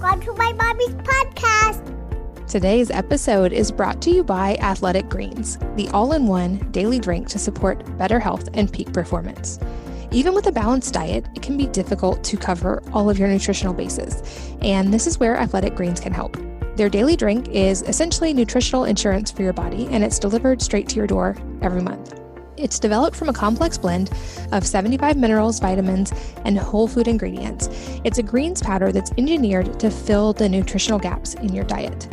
Welcome to my mommy's podcast. Today's episode is brought to you by Athletic Greens, the all-in-one daily drink to support better health and peak performance. Even with a balanced diet, it can be difficult to cover all of your nutritional bases, and this is where Athletic Greens can help. Their daily drink is essentially nutritional insurance for your body, and it's delivered straight to your door every month. It's developed from a complex blend of 75 minerals, vitamins, and whole food ingredients. It's a greens powder that's engineered to fill the nutritional gaps in your diet.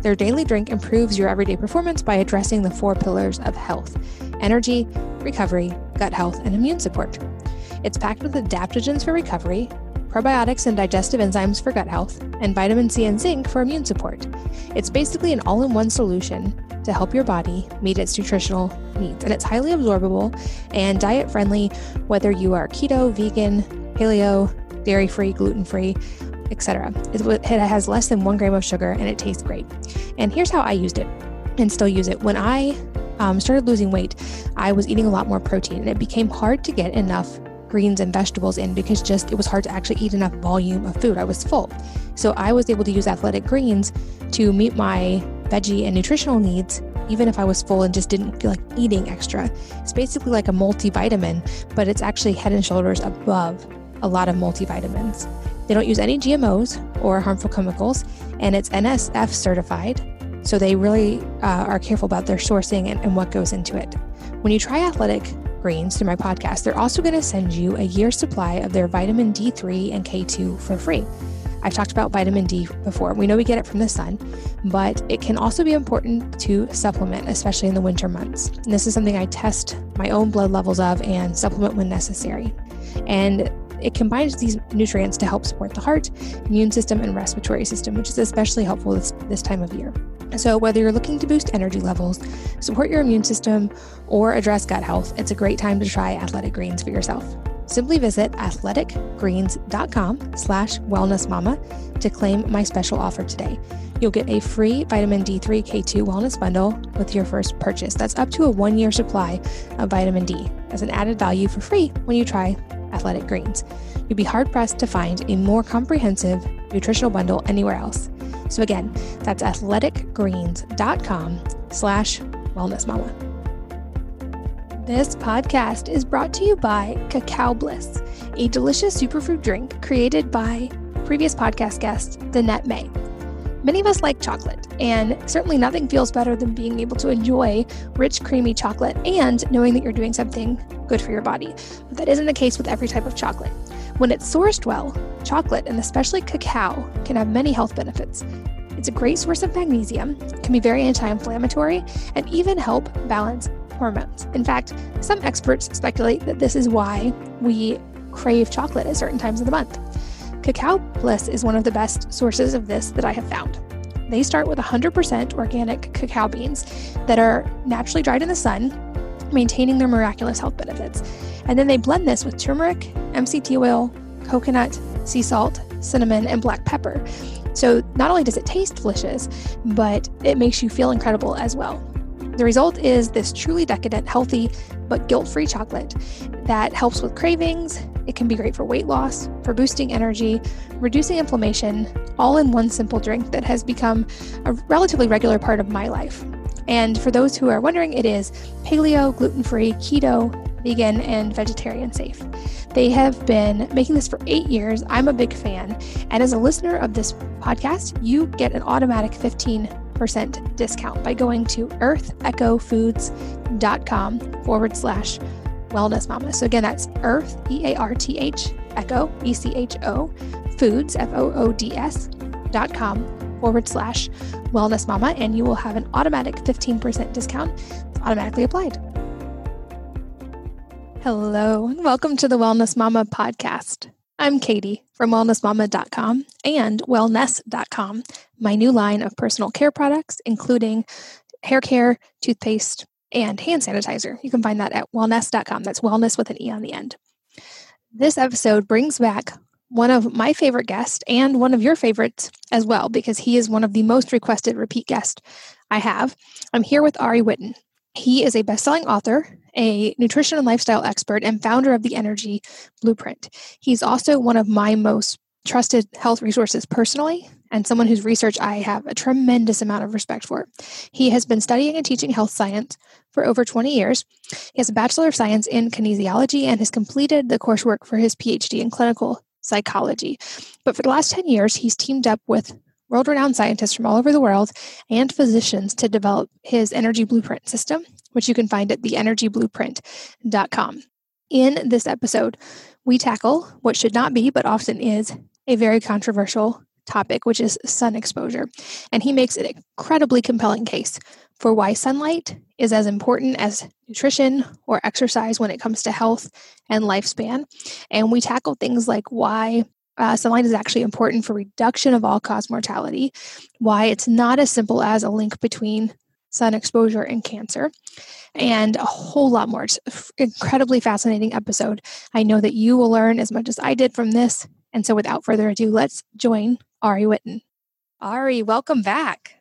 Their daily drink improves your everyday performance by addressing the four pillars of health: energy, recovery, gut health, and immune support. It's packed with adaptogens for recovery, probiotics and digestive enzymes for gut health, and vitamin C and zinc for immune support. It's basically an all-in-one solution to help your body meet its nutritional needs, and it's highly absorbable and diet-friendly, whether you are keto, vegan, paleo, dairy-free, gluten-free, etc. It has less than 1 gram of sugar, and it tastes great. And here's how I used it and still use it. When I started losing weight, I was eating a lot more protein, and it became hard to get enough greens and vegetables in because it was hard to actually eat enough volume of food. I was full. So I was able to use Athletic Greens to meet my veggie and nutritional needs, even if I was full and just didn't feel like eating extra. It's basically like a multivitamin, but it's actually head and shoulders above a lot of multivitamins. They don't use any GMOs or harmful chemicals, and it's NSF certified. So they really are careful about their sourcing and what goes into it. When you try Athletic Greens through my podcast, they're also going to send you a year's supply of their vitamin D3 and K2 for free. I've talked about vitamin D before. We know we get it from the sun, but it can also be important to supplement, especially in the winter months. And this is something I test my own blood levels of and supplement when necessary. And it combines these nutrients to help support the heart, immune system, and respiratory system, which is especially helpful this time of year. So whether you're looking to boost energy levels, support your immune system, or address gut health, it's a great time to try Athletic Greens for yourself. Simply visit athleticgreens.com/wellnessmama to claim my special offer today. You'll get a free vitamin D3 K2 wellness bundle with your first purchase. That's up to a 1 year supply of vitamin D as an added value for free when you try Athletic Greens. You'd be hard-pressed to find a more comprehensive nutritional bundle anywhere else. So again, that's athleticgreens.com/wellnessmama. This podcast is brought to you by Cacao Bliss, a delicious superfood drink created by previous podcast guest Danette May. Many of us like chocolate, and certainly nothing feels better than being able to enjoy rich, creamy chocolate and knowing that you're doing something good for your body. But that isn't the case with every type of chocolate. When it's sourced well, chocolate, and especially cacao, can have many health benefits. It's a great source of magnesium, can be very anti-inflammatory, and even help balance hormones. In fact, some experts speculate that this is why we crave chocolate at certain times of the month. Cacao Bliss is one of the best sources of this that I have found. They start with 100% organic cacao beans that are naturally dried in the sun, maintaining their miraculous health benefits. And then they blend this with turmeric, MCT oil, coconut, sea salt, cinnamon, and black pepper. So not only does it taste delicious, but it makes you feel incredible as well. The result is this truly decadent, healthy, but guilt-free chocolate that helps with cravings. It can be great for weight loss, for boosting energy, reducing inflammation, all in one simple drink that has become a relatively regular part of my life. And for those who are wondering, it is paleo, gluten-free, keto, vegan, and vegetarian safe. They have been making this for 8 years. I'm a big fan. And as a listener of this podcast, you get an automatic 15% discount by going to EarthEchoFoods.com/wellnessmama. So again, that's Earth, EARTH, Echo, ECHO, Foods, FOODS.com/wellnessmama, and you will have an automatic 15% discount. It's automatically applied. Hello, and welcome to the Wellness Mama podcast. I'm Katie from wellnessmama.com and wellness.com, my new line of personal care products, including hair care, toothpaste, and hand sanitizer. You can find that at wellness.com. That's wellness with an E on the end. This episode brings back one of my favorite guests and one of your favorites as well, because he is one of the most requested repeat guests I have. I'm here with Ari Whitten. He is a best-selling author, a nutrition and lifestyle expert, and founder of the Energy Blueprint. He's also one of my most trusted health resources personally, and someone whose research I have a tremendous amount of respect for. He has been studying and teaching health science for over 20 years. He has a Bachelor of Science in Kinesiology and has completed the coursework for his PhD in clinical psychology. But for the last 10 years, he's teamed up with world-renowned scientists from all over the world and physicians to develop his Energy Blueprint system, which you can find at theenergyblueprint.com. In this episode, we tackle what should not be, but often is, a very controversial topic, which is sun exposure. And he makes an incredibly compelling case for why sunlight is as important as nutrition or exercise when it comes to health and lifespan. And we tackle things like why sunlight is actually important for reduction of all-cause mortality, why it's not as simple as a link between sun exposure and cancer, and a whole lot more. It's an incredibly fascinating episode. I know that you will learn as much as I did from this. And so without further ado, let's join Ari Whitten. Ari, welcome back.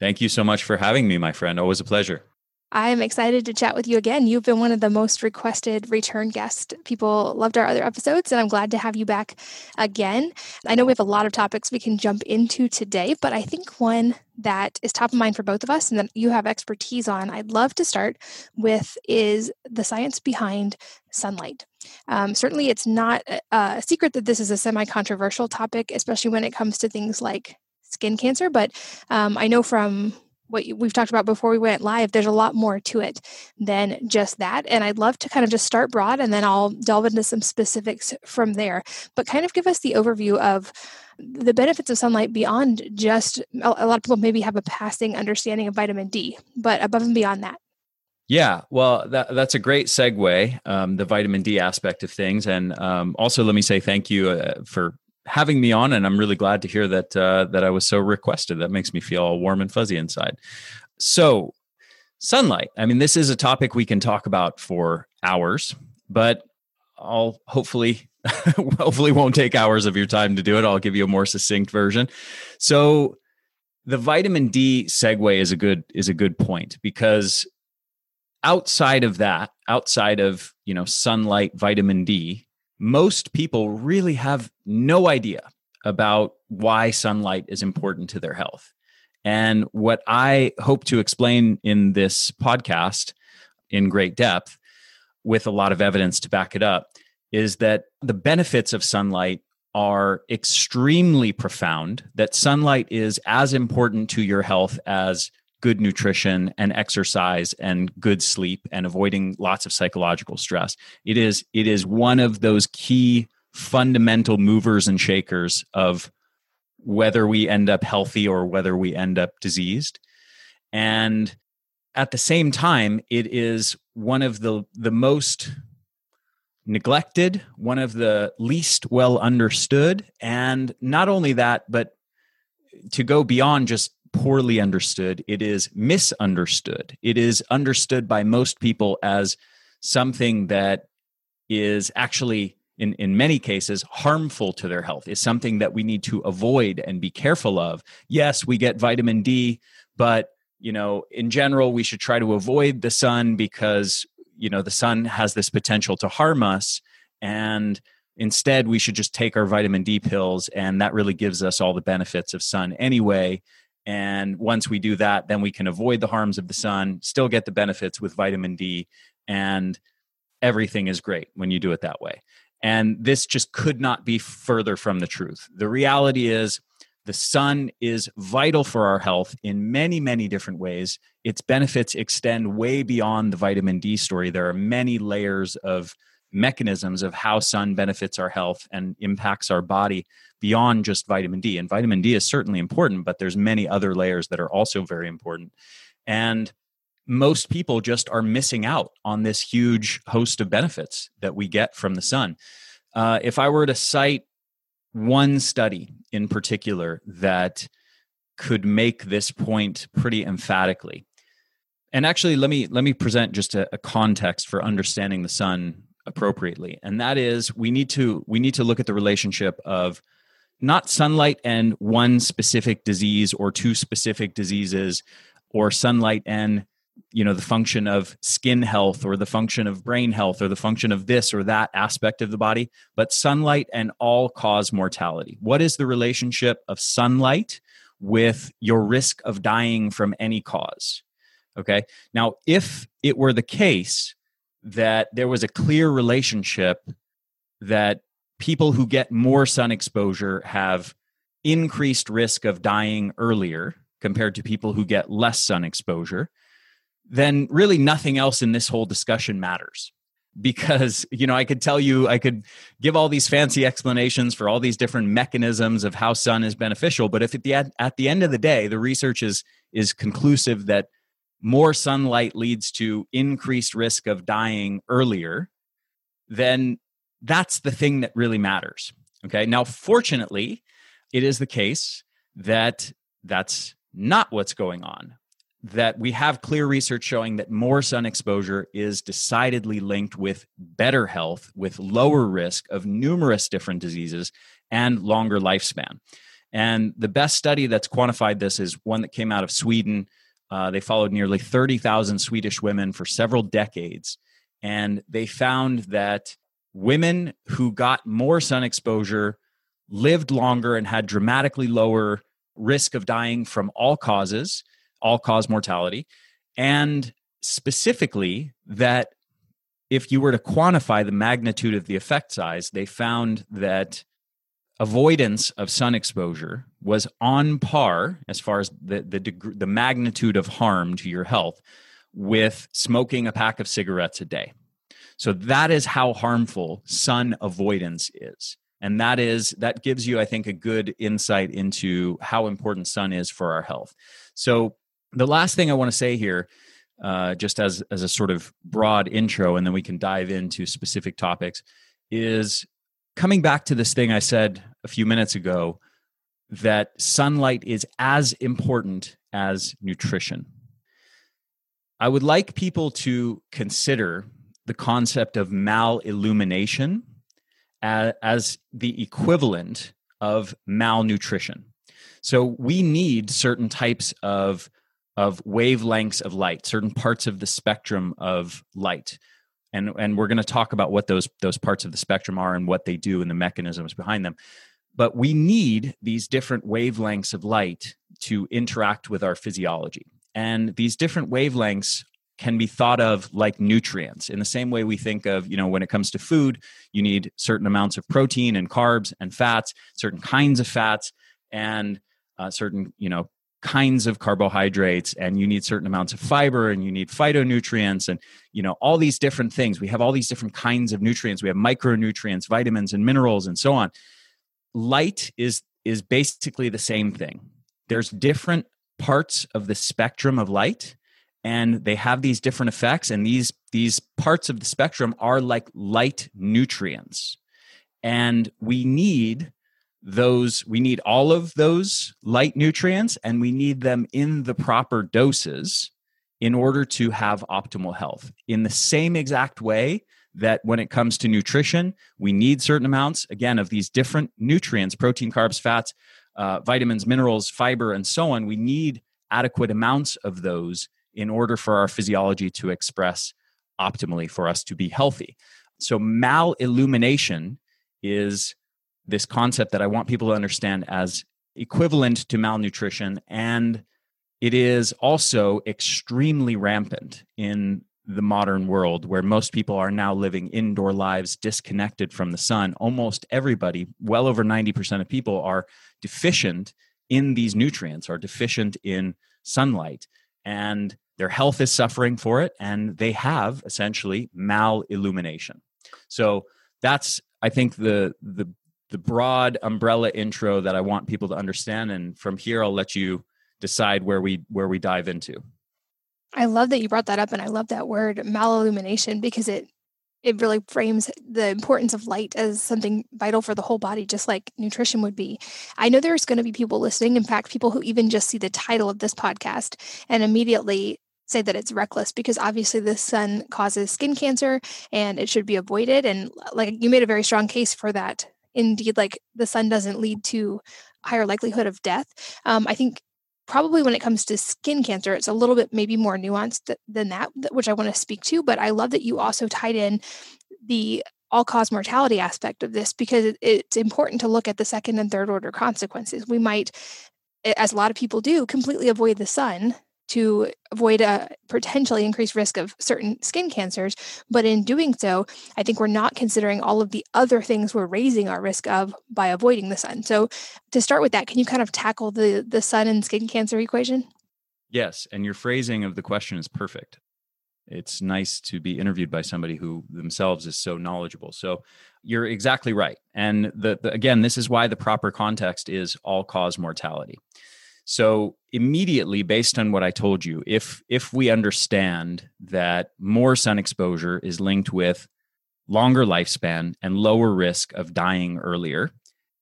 Thank you so much for having me, my friend. Always a pleasure. I'm excited to chat with you again. You've been one of the most requested return guests. People loved our other episodes, and I'm glad to have you back again. I know we have a lot of topics we can jump into today, but I think one that is top of mind for both of us and that you have expertise on, I'd love to start with, is the science behind sunlight. Certainly, it's not a secret that this is a semi-controversial topic, especially when it comes to things like skin cancer, but I know from what we've talked about before we went live, there's a lot more to it than just that. And I'd love to kind of just start broad and then I'll delve into some specifics from there. But kind of give us the overview of the benefits of sunlight beyond just, a lot of people maybe have a passing understanding of vitamin D, but above and beyond that. Yeah, well, that's a great segue, the vitamin D aspect of things. And also, let me say thank you for having me on, and I'm really glad to hear that that I was so requested. That makes me feel all warm and fuzzy inside. So sunlight, I mean, this is a topic we can talk about for hours, but I'll hopefully won't take hours of your time to do it. I'll give you a more succinct version. So the vitamin D segue is a good point, because outside of that, sunlight, vitamin D, most people really have no idea about why sunlight is important to their health. And what I hope to explain in this podcast in great depth, with a lot of evidence to back it up, is that the benefits of sunlight are extremely profound, that sunlight is as important to your health as good nutrition and exercise and good sleep and avoiding lots of psychological stress. It is one of those key fundamental movers and shakers of whether we end up healthy or whether we end up diseased. And at the same time, it is one of the most neglected, one of the least well understood. And not only that, but to go beyond just poorly understood, it is misunderstood. It is understood by most people as something that is actually, in many cases, harmful to their health. It's something that we need to avoid and be careful of. Yes, we get vitamin D, but in general, we should try to avoid the sun because the sun has this potential to harm us, and instead, we should just take our vitamin D pills, and that really gives us all the benefits of sun anyway. And once we do that, then we can avoid the harms of the sun, still get the benefits with vitamin D, and everything is great when you do it that way. And this just could not be further from the truth. The reality is the sun is vital for our health in many, many different ways. Its benefits extend way beyond the vitamin D story. There are many layers of mechanisms of how sun benefits our health and impacts our body beyond just vitamin D. And vitamin D is certainly important, but there's many other layers that are also very important. And most people just are missing out on this huge host of benefits that we get from the sun. If I were to cite one study in particular that could make this point pretty emphatically, and actually let me present just a context for understanding the sun appropriately. And that is, we need to look at the relationship of not sunlight and one specific disease or two specific diseases, or sunlight and you know, the function of skin health or the function of brain health or the function of this or that aspect of the body, but sunlight and all cause mortality. What is the relationship of sunlight with your risk of dying from any cause? Okay. Now, if it were the case that there was a clear relationship that people who get more sun exposure have increased risk of dying earlier compared to people who get less sun exposure, then really nothing else in this whole discussion matters. Because, you know, I could tell you, I could give all these fancy explanations for all these different mechanisms of how sun is beneficial. But if at the end of the day, the research is conclusive that more sunlight leads to increased risk of dying earlier, then that's the thing that really matters. Okay. Now, fortunately, it is the case that that's not what's going on, that we have clear research showing that more sun exposure is decidedly linked with better health, with lower risk of numerous different diseases and longer lifespan. And the best study that's quantified this is one that came out of Sweden. They followed nearly 30,000 Swedish women for several decades. And they found that women who got more sun exposure lived longer and had dramatically lower risk of dying from all causes, all-cause mortality, and specifically that if you were to quantify the magnitude of the effect size, they found that avoidance of sun exposure was on par, as far as the magnitude of harm to your health, with smoking a pack of cigarettes a day. So that is how harmful sun avoidance is. And that gives you, I think, a good insight into how important sun is for our health. So the last thing I want to say here, just as a sort of broad intro, and then we can dive into specific topics, is coming back to this thing I said a few minutes ago, that sunlight is as important as nutrition. I would like people to consider the concept of malillumination as the equivalent of malnutrition. So we need certain types of wavelengths of light, certain parts of the spectrum of light. And we're going to talk about what those parts of the spectrum are and what they do and the mechanisms behind them. But we need these different wavelengths of light to interact with our physiology. And these different wavelengths can be thought of like nutrients in the same way we think of, you know, when it comes to food, you need certain amounts of protein and carbs and fats, certain kinds of fats and certain, you know, kinds of carbohydrates, and you need certain amounts of fiber and you need phytonutrients and, you know, all these different things. We have all these different kinds of nutrients. We have micronutrients, vitamins and minerals and so on. Light is basically the same thing. There's different parts of the spectrum of light, and they have these different effects, and these parts of the spectrum are like light nutrients. And we need all of those light nutrients, and we need them in the proper doses in order to have optimal health. In the same exact way that when it comes to nutrition, we need certain amounts, again, of these different nutrients, protein, carbs, fats, vitamins, minerals, fiber, and so on. We need adequate amounts of those in order for our physiology to express optimally, for us to be healthy. So malillumination is this concept that I want people to understand as equivalent to malnutrition, and it is also extremely rampant in the modern world, where most people are now living indoor lives disconnected from the sun. Almost everybody, well over 90% of people, are deficient in these nutrients, are deficient in sunlight, and their health is suffering for it, and they have essentially malillumination. So that's, I think, the broad umbrella intro that I want people to understand. And from here, I'll let you decide where we dive into. I love that you brought that up, and I love that word malillumination, because it really frames the importance of light as something vital for the whole body, just like nutrition would be. I know there's going to be people listening, in fact, people who even just see the title of this podcast and immediately say that it's reckless, because obviously the sun causes skin cancer and it should be avoided. And like you made a very strong case for that. Indeed, like the sun doesn't lead to higher likelihood of death. I think Probably when it comes to skin cancer, it's a little bit maybe more nuanced than that, which I want to speak to. But I love that you also tied in the all-cause mortality aspect of this, because it's important to look at the second and third order consequences. We might, as a lot of people do, completely avoid the sun to avoid a potentially increased risk of certain skin cancers. But in doing so, I think we're not considering all of the other things we're raising our risk of by avoiding the sun. So to start with that, can you kind of tackle the sun and skin cancer equation? Yes. And your phrasing of the question is perfect. It's nice to be interviewed by somebody who themselves is so knowledgeable. So you're exactly right. And again, this is why the proper context is all-cause mortality. So immediately, based on what I told you, if we understand that more sun exposure is linked with longer lifespan and lower risk of dying earlier,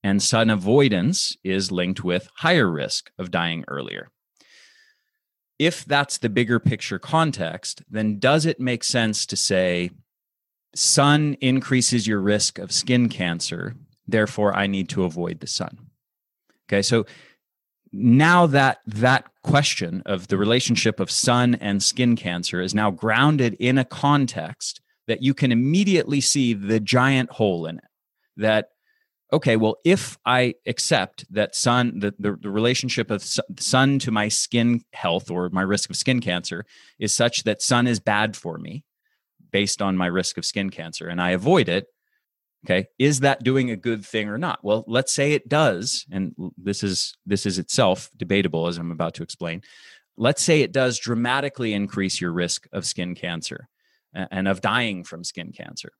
and sun avoidance is linked with higher risk of dying earlier. If that's the bigger picture context, then does it make sense to say, sun increases your risk of skin cancer, therefore I need to avoid the sun? Okay, so now that question of the relationship of sun and skin cancer is now grounded in a context that you can immediately see the giant hole in it. That, okay, well, if I accept that sun, the relationship of sun to my skin health or my risk of skin cancer is such that sun is bad for me based on my risk of skin cancer, and I avoid it, okay, is that doing a good thing or not? Well, let's say it does, and this is itself debatable, as I'm about to explain. Let's say it does dramatically increase your risk of skin cancer and of dying from skin cancer.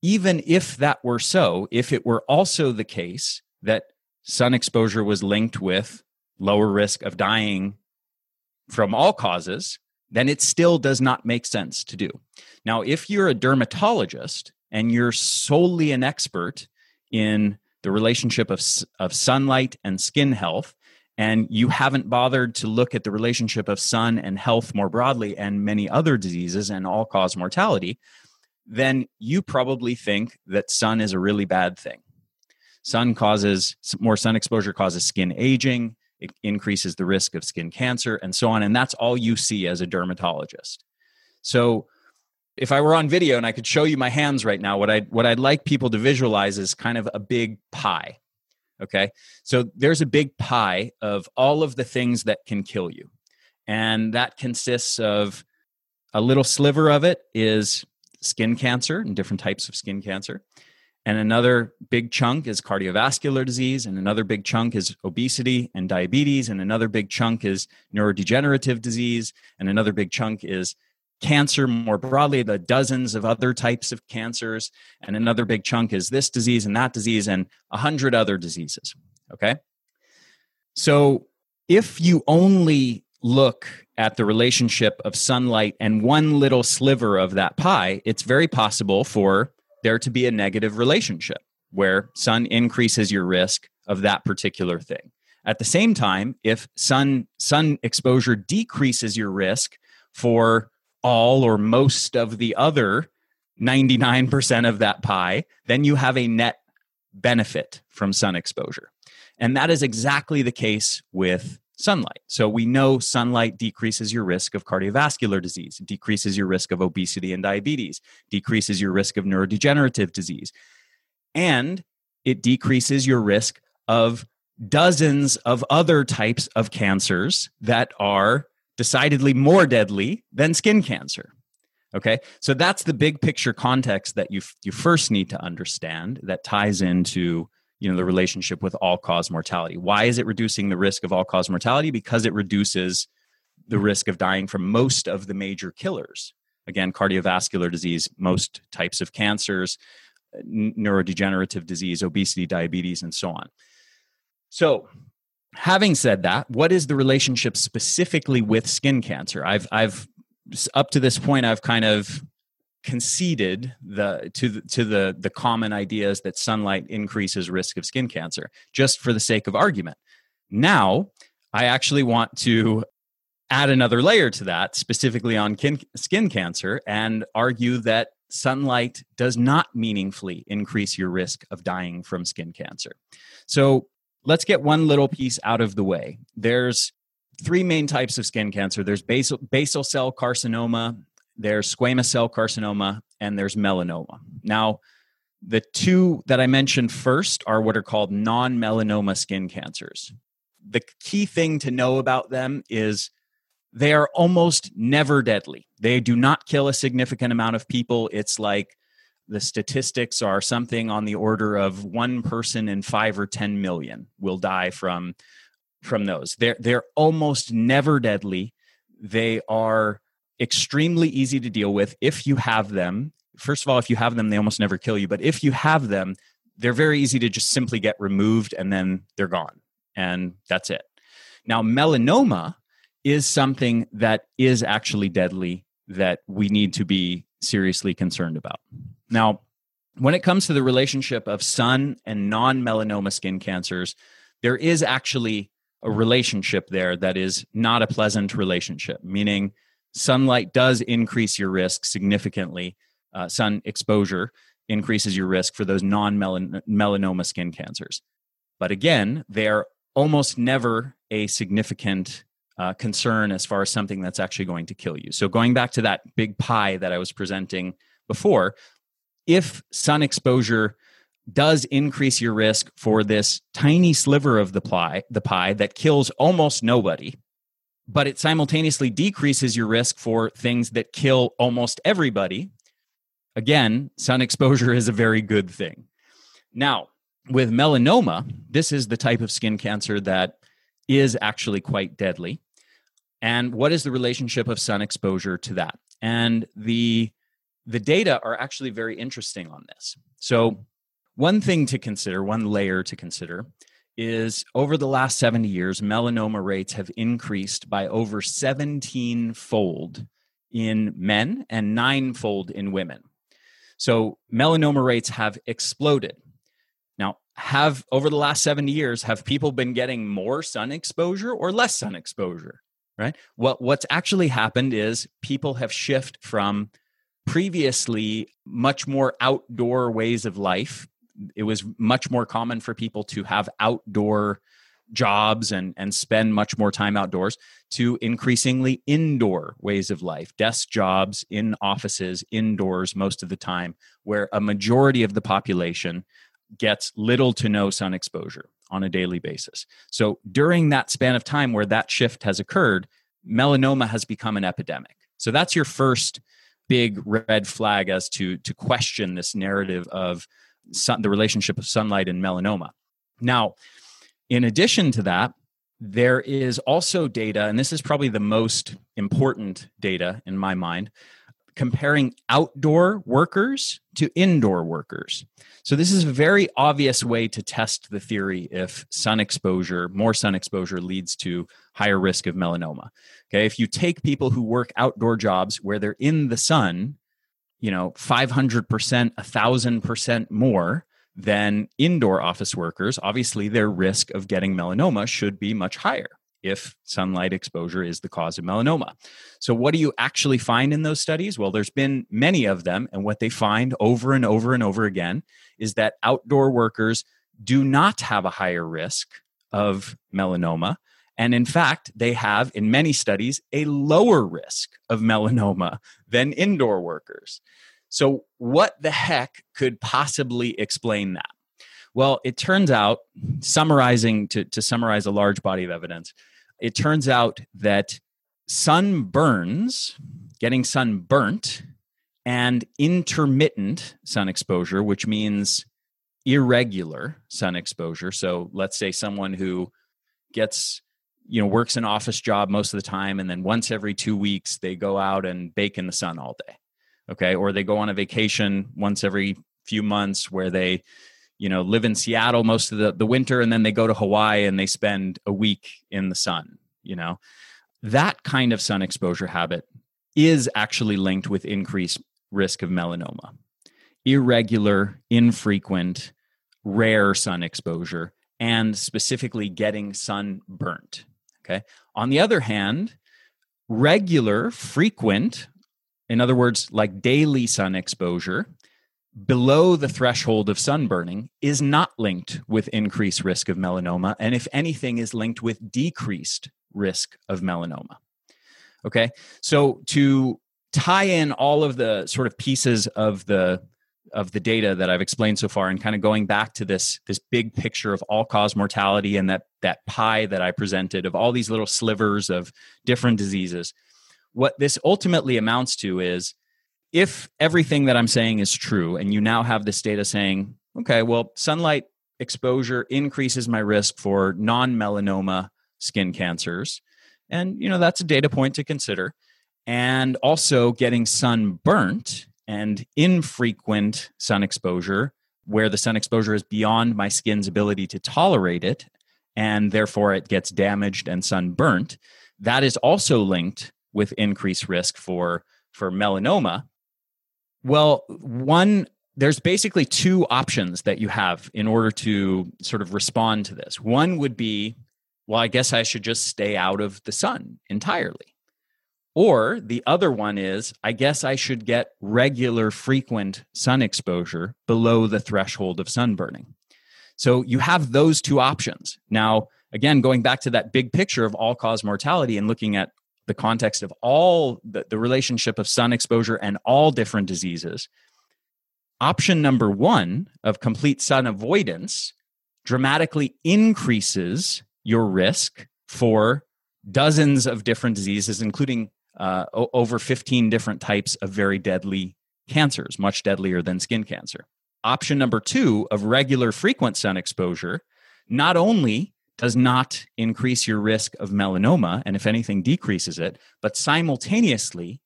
Even if that were so, if it were also the case that sun exposure was linked with lower risk of dying from all causes, then it still does not make sense to do. Now, if you're a dermatologist and you're solely an expert in the relationship of sunlight and skin health, and you haven't bothered to look at the relationship of sun and health more broadly and many other diseases and all-cause mortality, then you probably think that sun is a really bad thing. More sun exposure causes skin aging, it increases the risk of skin cancer, and so on. And that's all you see as a dermatologist. So if I were on video and I could show you my hands right now, what I'd like people to visualize is kind of a big pie, okay? So there's a big pie of all of the things that can kill you. And that consists of a little sliver of it is skin cancer and different types of skin cancer. And another big chunk is cardiovascular disease. And another big chunk is obesity and diabetes. And another big chunk is neurodegenerative disease. And another big chunk is cancer more broadly, the dozens of other types of cancers. And another big chunk is this disease and that disease and 100 other diseases. Okay. So if you only look at the relationship of sunlight and one little sliver of that pie, it's very possible for there to be a negative relationship where sun increases your risk of that particular thing. At the same time, if sun exposure decreases your risk for all or most of the other 99% of that pie, then you have a net benefit from sun exposure. And that is exactly the case with sunlight. So we know sunlight decreases your risk of cardiovascular disease, decreases your risk of obesity and diabetes, decreases your risk of neurodegenerative disease, and it decreases your risk of dozens of other types of cancers that are decidedly more deadly than skin cancer. Okay, so that's the big picture context that you first need to understand that ties into the relationship with all-cause mortality. Why is it reducing the risk of all-cause mortality? Because it reduces the risk of dying from most of the major killers. Again, cardiovascular disease, most types of cancers, neurodegenerative disease, obesity, diabetes, and so on. So having said that, what is the relationship specifically with skin cancer? I've up to this point, I've kind of conceded to the common ideas that sunlight increases risk of skin cancer, just for the sake of argument. Now, I actually want to add another layer to that, specifically on skin cancer, and argue that sunlight does not meaningfully increase your risk of dying from skin cancer. So let's get one little piece out of the way. There's three main types of skin cancer. There's basal cell carcinoma, there's squamous cell carcinoma, and there's melanoma. Now, the two that I mentioned first are what are called non-melanoma skin cancers. The key thing to know about them is they are almost never deadly. They do not kill a significant amount of people. It's like the statistics are something on the order of one person in 5 or 10 million will die from those. They're almost never deadly. They are extremely easy to deal with if you have them. First of all, if you have them, they almost never kill you. But if you have them, they're very easy to just simply get removed and then they're gone. And that's it. Now, melanoma is something that is actually deadly that we need to be seriously concerned about. Now, when it comes to the relationship of sun and non-melanoma skin cancers, there is actually a relationship there that is not a pleasant relationship, meaning sunlight does increase your risk significantly. Sun exposure increases your risk for those non-melanoma skin cancers. But again, they are almost never a significant concern as far as something that's actually going to kill you. So going back to that big pie that I was presenting before, if sun exposure does increase your risk for this tiny sliver of the pie that kills almost nobody, but it simultaneously decreases your risk for things that kill almost everybody, again, sun exposure is a very good thing. Now, with melanoma, this is the type of skin cancer that is actually quite deadly. And what is the relationship of sun exposure to that? And the data are actually very interesting on this. So one thing to consider, one layer to consider, is over the last 70 years, melanoma rates have increased by over 17-fold in men and 9-fold in women. So melanoma rates have exploded. Now, have over the last 70 years, have people been getting more sun exposure or less sun exposure, right? What's actually happened is people have shifted from previously much more outdoor ways of life. It was much more common for people to have outdoor jobs and spend much more time outdoors to increasingly indoor ways of life, desk jobs in offices, indoors most of the time, where a majority of the population gets little to no sun exposure on a daily basis. So during that span of time where that shift has occurred, melanoma has become an epidemic. So that's your first big red flag as to question this narrative of the relationship of sunlight and melanoma. Now, in addition to that, there is also data, and this is probably the most important data in my mind, comparing outdoor workers to indoor workers. So this is a very obvious way to test the theory if more sun exposure leads to higher risk of melanoma. Okay, if you take people who work outdoor jobs where they're in the sun, 500%, 1,000% more than indoor office workers, obviously their risk of getting melanoma should be much higher if sunlight exposure is the cause of melanoma. So what do you actually find in those studies? Well, there's been many of them, and what they find over and over and over again is that outdoor workers do not have a higher risk of melanoma. And in fact, they have, in many studies, a lower risk of melanoma than indoor workers. So what the heck could possibly explain that? Well, it turns out, to summarize a large body of evidence, it turns out that sunburns, getting sunburnt, and intermittent sun exposure, which means irregular sun exposure. So let's say someone who gets, works an office job most of the time, and then once every 2 weeks, they go out and bake in the sun all day, okay? Or they go on a vacation once every few months where they live in Seattle most of the winter, and then they go to Hawaii and they spend a week in the sun, That kind of sun exposure habit is actually linked with increased risk of melanoma. Irregular, infrequent, rare sun exposure, and specifically getting sunburnt, okay? On the other hand, regular, frequent, in other words, like daily sun exposure, below the threshold of sunburning is not linked with increased risk of melanoma, and if anything, is linked with decreased risk of melanoma. Okay. So to tie in all of the sort of pieces of the data that I've explained so far, and kind of going back to this big picture of all-cause mortality and that pie that I presented of all these little slivers of different diseases, what this ultimately amounts to is, if everything that I'm saying is true, and you now have this data saying, okay, well, sunlight exposure increases my risk for non-melanoma skin cancers, and that's a data point to consider, and also getting sunburnt and infrequent sun exposure, where the sun exposure is beyond my skin's ability to tolerate it, and therefore it gets damaged and sunburnt, that is also linked with increased risk for melanoma. Well, there's basically two options that you have in order to sort of respond to this. One would be, well, I guess I should just stay out of the sun entirely. Or the other one is, I guess I should get regular, frequent sun exposure below the threshold of sunburning. So you have those two options. Now, again, going back to that big picture of all-cause mortality and looking at the context of all the relationship of sun exposure and all different diseases, option number one of complete sun avoidance dramatically increases your risk for dozens of different diseases, including over 15 different types of very deadly cancers, much deadlier than skin cancer. Option number two of regular frequent sun exposure not only does not increase your risk of melanoma, and if anything decreases it, but simultaneously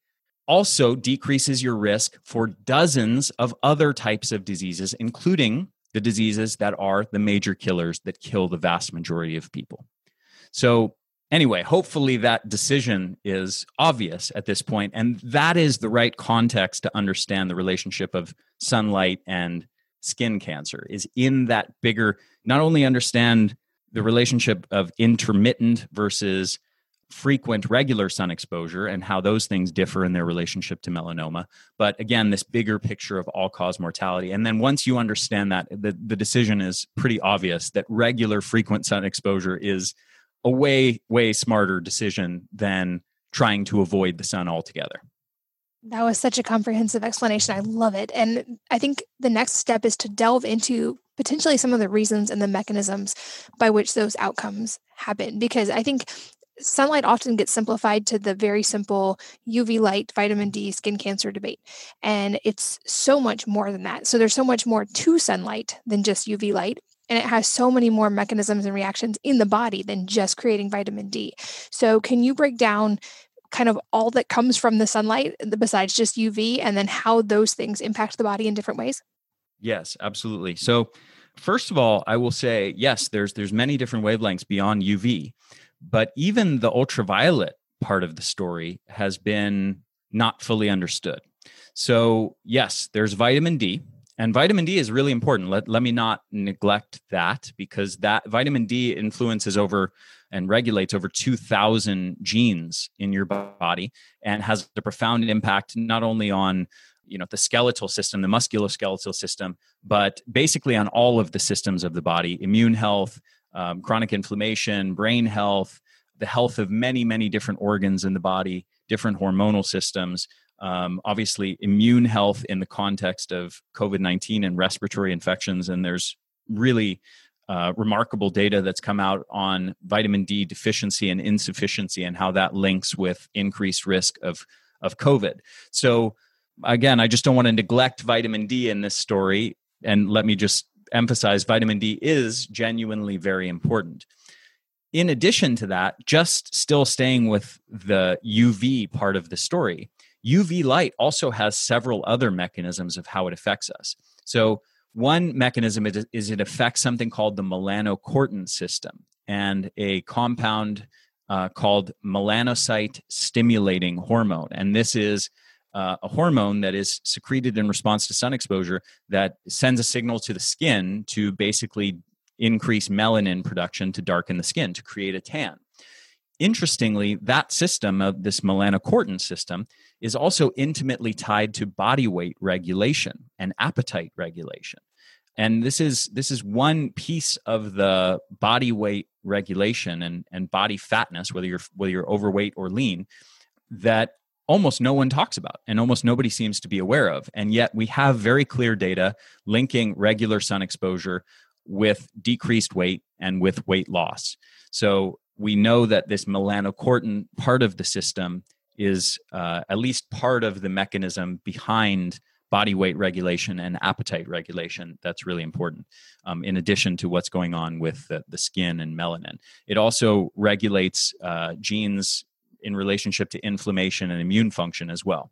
also decreases your risk for dozens of other types of diseases, including the diseases that are the major killers that kill the vast majority of people. So anyway, hopefully that decision is obvious at this point, and that is the right context to understand the relationship of sunlight and skin cancer, is in that bigger, not only understand the relationship of intermittent versus frequent regular sun exposure and how those things differ in their relationship to melanoma, but again, this bigger picture of all-cause mortality. And then once you understand that, the decision is pretty obvious that regular frequent sun exposure is a way, way smarter decision than trying to avoid the sun altogether. That was such a comprehensive explanation. I love it. And I think the next step is to delve into potentially some of the reasons and the mechanisms by which those outcomes happen, because I think sunlight often gets simplified to the very simple UV light, vitamin D, skin cancer debate. And it's so much more than that. So there's so much more to sunlight than just UV light. And it has so many more mechanisms and reactions in the body than just creating vitamin D. So can you break down kind of all that comes from the sunlight besides just UV, and then how those things impact the body in different ways? Yes, absolutely. So first of all, I will say, yes, there's many different wavelengths beyond UV, but even the ultraviolet part of the story has been not fully understood. So yes, there's vitamin D, and vitamin D is really important. Let me not neglect that, because that vitamin D influences over and regulates over 2,000 genes in your body, and has a profound impact not only on the skeletal system, the musculoskeletal system, but basically on all of the systems of the body: immune health, chronic inflammation, brain health, the health of many, many different organs in the body, different hormonal systems. Obviously, immune health in the context of COVID-19 and respiratory infections. And there's really remarkable data that's come out on vitamin D deficiency and insufficiency, and how that links with increased risk of COVID. So again, I just don't want to neglect vitamin D in this story. And let me just emphasize, vitamin D is genuinely very important. In addition to that, just still staying with the UV part of the story, UV light also has several other mechanisms of how it affects us. So one mechanism is it affects something called the melanocortin system, and a compound called melanocyte-stimulating hormone. And this is a hormone that is secreted in response to sun exposure that sends a signal to the skin to basically increase melanin production to darken the skin, to create a tan. Interestingly, that system of this melanocortin system is also intimately tied to body weight regulation and appetite regulation. And this is one piece of the body weight regulation and body fatness, whether you're overweight or lean, that almost no one talks about and almost nobody seems to be aware of. And yet we have very clear data linking regular sun exposure with decreased weight and with weight loss. So we know that this melanocortin part of the system is at least part of the mechanism behind body weight regulation and appetite regulation. That's really important, in addition to what's going on with the skin and melanin. It also regulates genes in relationship to inflammation and immune function as well.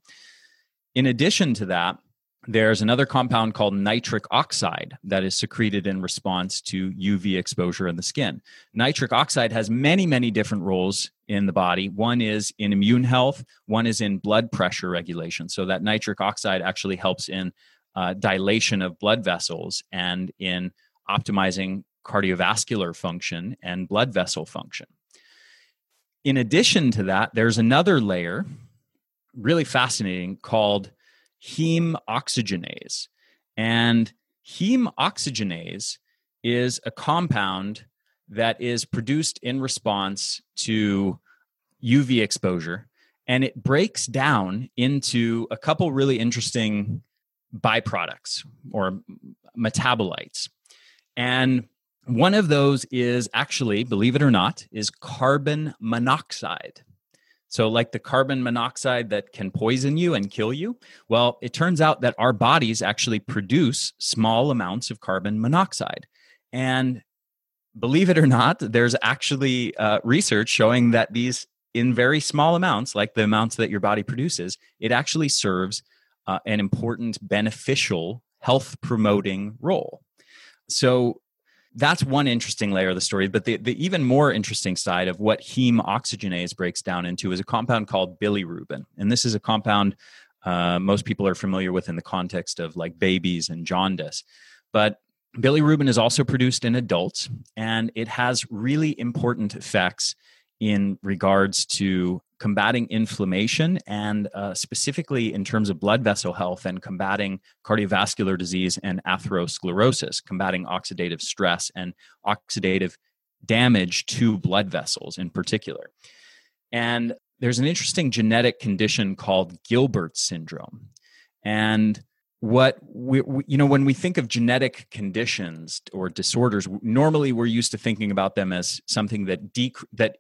In addition to that, there's another compound called nitric oxide that is secreted in response to UV exposure in the skin. Nitric oxide has many, many different roles in the body. One is in immune health. One is in blood pressure regulation. So that nitric oxide actually helps in dilation of blood vessels and in optimizing cardiovascular function and blood vessel function. In addition to that, there's another layer, really fascinating, called heme oxygenase. And heme oxygenase is a compound that is produced in response to UV exposure. And it breaks down into a couple really interesting byproducts or metabolites. And one of those is actually, believe it or not, is carbon monoxide. So like the carbon monoxide that can poison you and kill you, well, it turns out that our bodies actually produce small amounts of carbon monoxide. And believe it or not, there's actually research showing that these, in very small amounts, like the amounts that your body produces, it actually serves an important beneficial health-promoting role. So that's one interesting layer of the story, but the even more interesting side of what heme oxygenase breaks down into is a compound called bilirubin. And this is a compound most people are familiar with in the context of like babies and jaundice. But bilirubin is also produced in adults, and it has really important effects in regards to combating inflammation and specifically in terms of blood vessel health and combating cardiovascular disease and atherosclerosis, combating oxidative stress and oxidative damage to blood vessels in particular. And there's an interesting genetic condition called Gilbert syndrome. And what we you know, when we think of genetic conditions or disorders, normally we're used to thinking about them as something that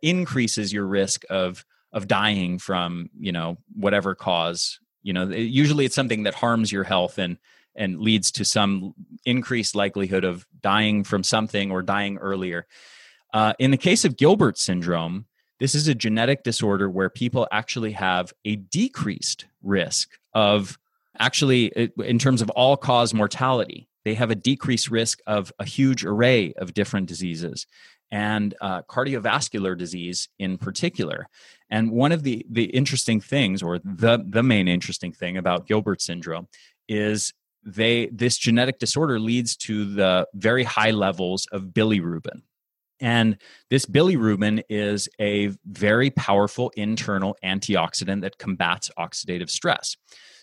increases your risk of dying from, you know, whatever cause. You know, usually it's something that harms your health and leads to some increased likelihood of dying from something or dying earlier. In the case of Gilbert syndrome, this is a genetic disorder where people actually have a decreased risk of, actually, in terms of all-cause mortality, they have a decreased risk of a huge array of different diseases, and cardiovascular disease in particular. And one of the interesting things, or the main interesting thing about Gilbert syndrome, is this genetic disorder leads to the very high levels of bilirubin. And this bilirubin is a very powerful internal antioxidant that combats oxidative stress.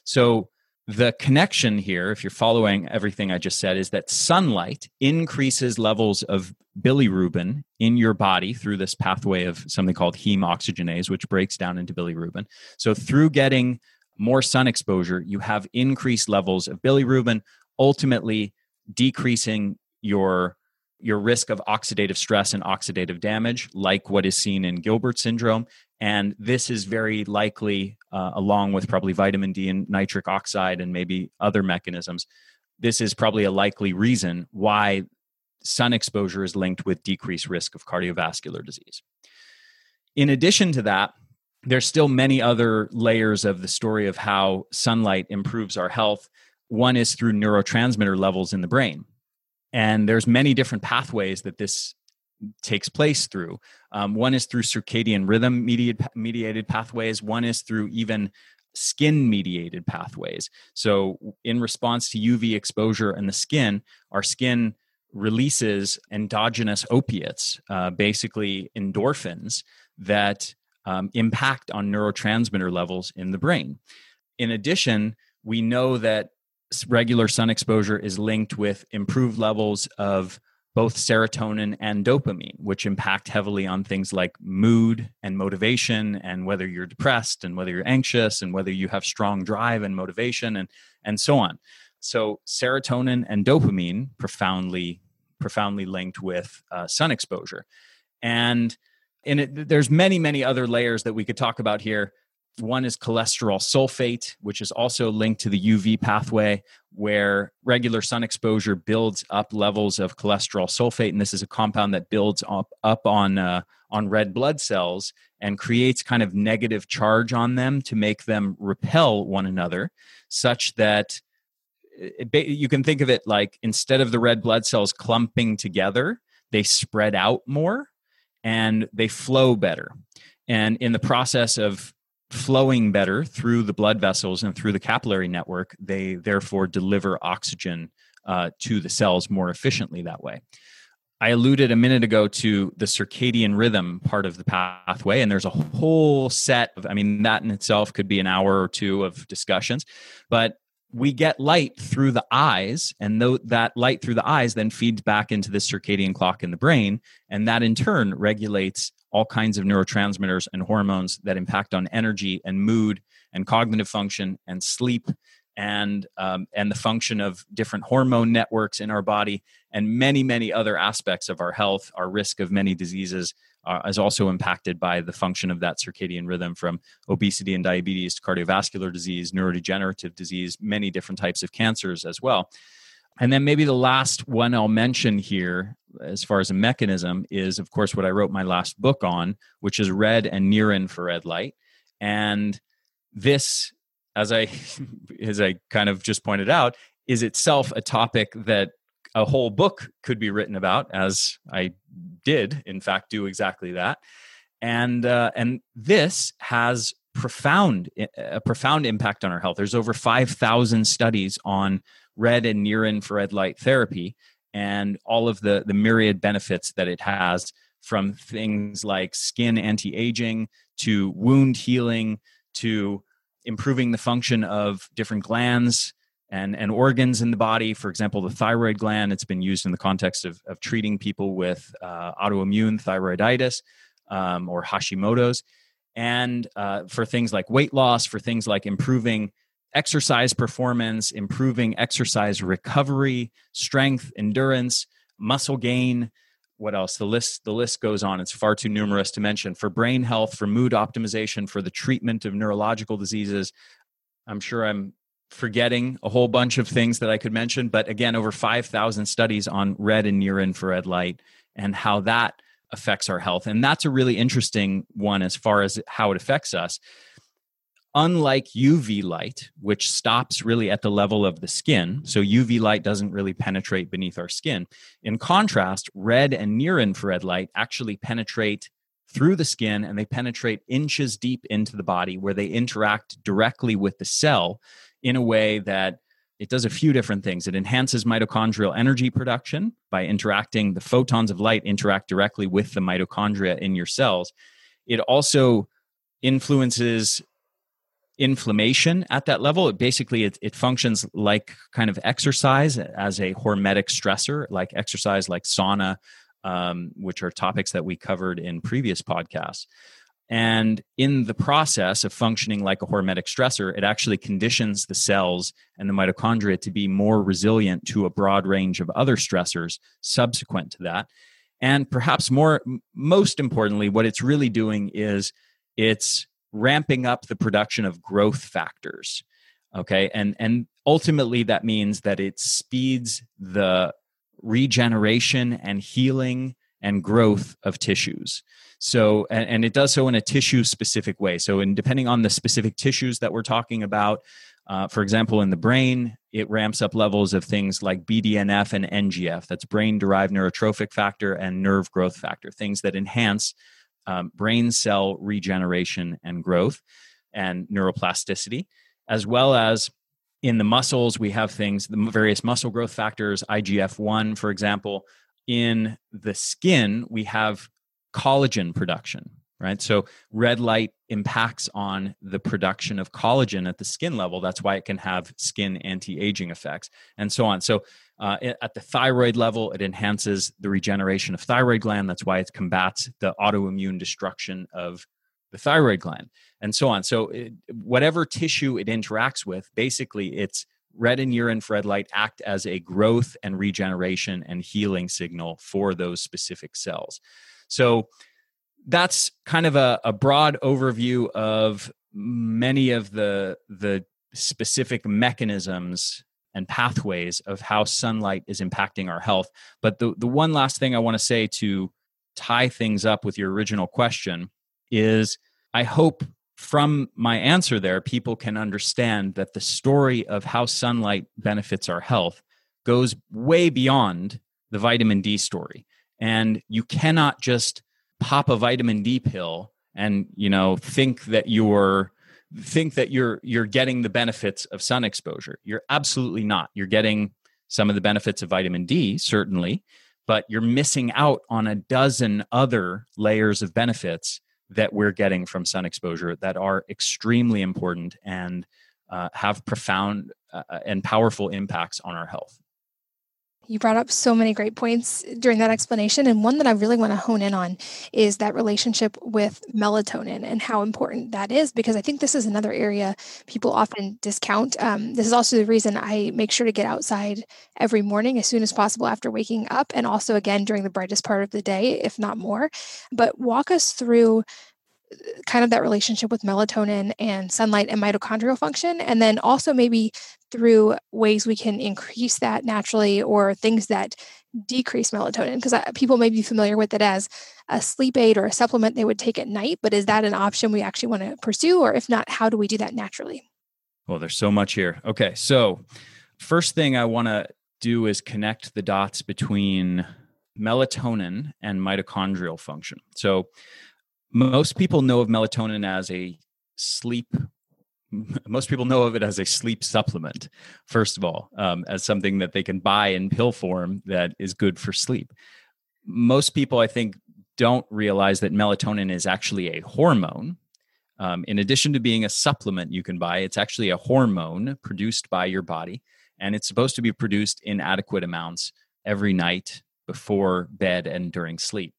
So the connection here, if you're following everything I just said, is that sunlight increases levels of bilirubin in your body through this pathway of something called heme oxygenase, which breaks down into bilirubin. So through getting more sun exposure, you have increased levels of bilirubin, ultimately decreasing your risk of oxidative stress and oxidative damage, like what is seen in Gilbert syndrome. And this is very likely, along with probably vitamin D and nitric oxide and maybe other mechanisms, this is probably a likely reason why sun exposure is linked with decreased risk of cardiovascular disease. In addition to that, there's still many other layers of the story of how sunlight improves our health. One is through neurotransmitter levels in the brain. And there's many different pathways that this takes place through. One is through circadian rhythm mediated pathways. One is through even skin mediated pathways. So in response to UV exposure in the skin, our skin releases endogenous opiates, basically endorphins, that impact on neurotransmitter levels in the brain. In addition, we know that regular sun exposure is linked with improved levels of both serotonin and dopamine, which impact heavily on things like mood and motivation, and whether you're depressed and whether you're anxious and whether you have strong drive and motivation and so on. So serotonin and dopamine profoundly linked with sun exposure. And there's many, many other layers that we could talk about here. One is cholesterol sulfate, which is also linked to the UV pathway, where regular sun exposure builds up levels of cholesterol sulfate. And this is a compound that builds up on red blood cells and creates kind of negative charge on them to make them repel one another, such that you can think of it like, instead of the red blood cells clumping together, they spread out more and they flow better. And in the process of flowing better through the blood vessels and through the capillary network, they therefore deliver oxygen to the cells more efficiently that way. I alluded a minute ago to the circadian rhythm part of the pathway, and there's a whole set of, that in itself could be an hour or two of discussions, but we get light through the eyes, and that light through the eyes then feeds back into the circadian clock in the brain, and that in turn regulates all kinds of neurotransmitters and hormones that impact on energy and mood and cognitive function and sleep and the function of different hormone networks in our body, and many, many other aspects of our health. Our risk of many diseases is also impacted by the function of that circadian rhythm, from obesity and diabetes to cardiovascular disease, neurodegenerative disease, many different types of cancers as well. And then maybe the last one I'll mention here, as far as a mechanism, is of course what I wrote my last book on, which is red and near infrared light. And this, as I kind of just pointed out, is itself a topic that a whole book could be written about, as I did, in fact, do exactly that. And this has a profound impact on our health. There's over 5,000 studies on red and near infrared light therapy, and all of the myriad benefits that it has, from things like skin anti-aging to wound healing to improving the function of different glands and organs in the body. For example, the thyroid gland, it's been used in the context of treating people with autoimmune thyroiditis or Hashimoto's, and for things like weight loss, for things like improving exercise performance, improving exercise recovery, strength, endurance, muscle gain. What else? The list goes on. It's far too numerous to mention. For brain health, for mood optimization, for the treatment of neurological diseases. I'm sure I'm forgetting a whole bunch of things that I could mention, but again, over 5,000 studies on red and near infrared light and how that affects our health. And that's a really interesting one as far as how it affects us. Unlike UV light, which stops really at the level of the skin, so UV light doesn't really penetrate beneath our skin. In contrast, red and near infrared light actually penetrate through the skin, and they penetrate inches deep into the body, where they interact directly with the cell in a way that it does a few different things. It enhances mitochondrial energy production by interacting, the photons of light interact directly with the mitochondria in your cells. It also influences inflammation at that level. It functions like kind of exercise as a hormetic stressor, like exercise, like sauna, which are topics that we covered in previous podcasts. And in the process of functioning like a hormetic stressor, it actually conditions the cells and the mitochondria to be more resilient to a broad range of other stressors subsequent to that. And perhaps most importantly, what it's really doing is it's ramping up the production of growth factors, okay? And ultimately, that means that it speeds the regeneration and healing and growth of tissues. So, and it does so in a tissue-specific way. So, depending on the specific tissues that we're talking about, for example, in the brain, it ramps up levels of things like BDNF and NGF, that's brain-derived neurotrophic factor and nerve growth factor, things that enhance brain cell regeneration and growth and neuroplasticity, as well as in the muscles, we have things, the various muscle growth factors, IGF-1, for example. In the skin, we have collagen production, right? So red light impacts on the production of collagen at the skin level. That's why it can have skin anti-aging effects and so on. So at the thyroid level, it enhances the regeneration of thyroid gland. That's why it combats the autoimmune destruction of the thyroid gland and so on. So whatever tissue it interacts with, basically it's red and infrared light act as a growth and regeneration and healing signal for those specific cells. So that's kind of a broad overview of many of the specific mechanisms and pathways of how sunlight is impacting our health. But the one last thing I want to say to tie things up with your original question is I hope from my answer there, people can understand that the story of how sunlight benefits our health goes way beyond the vitamin D story. And you cannot just pop a vitamin D pill and, you know, think that you're getting the benefits of sun exposure. You're absolutely not. You're getting some of the benefits of vitamin D, certainly, but you're missing out on a dozen other layers of benefits that we're getting from sun exposure that are extremely important and have profound and powerful impacts on our health. You brought up so many great points during that explanation. And one that I really want to hone in on is that relationship with melatonin and how important that is, because I think this is another area people often discount. This is also the reason I make sure to get outside every morning as soon as possible after waking up, and also again during the brightest part of the day, if not more. But walk us through kind of that relationship with melatonin and sunlight and mitochondrial function, and then also maybe through ways we can increase that naturally or things that decrease melatonin, because people may be familiar with it as a sleep aid or a supplement they would take at night. But is that an option we actually want to pursue? Or if not, how do we do that naturally? Well, there's so much here. Okay. So first thing I want to do is connect the dots between melatonin and mitochondrial function. So most people know of melatonin as a sleep Most people know of it as a sleep supplement, first of all, as something that they can buy in pill form that is good for sleep. Most people, I think, don't realize that melatonin is actually a hormone. In addition to being a supplement you can buy, it's actually a hormone produced by your body, and it's supposed to be produced in adequate amounts every night before bed and during sleep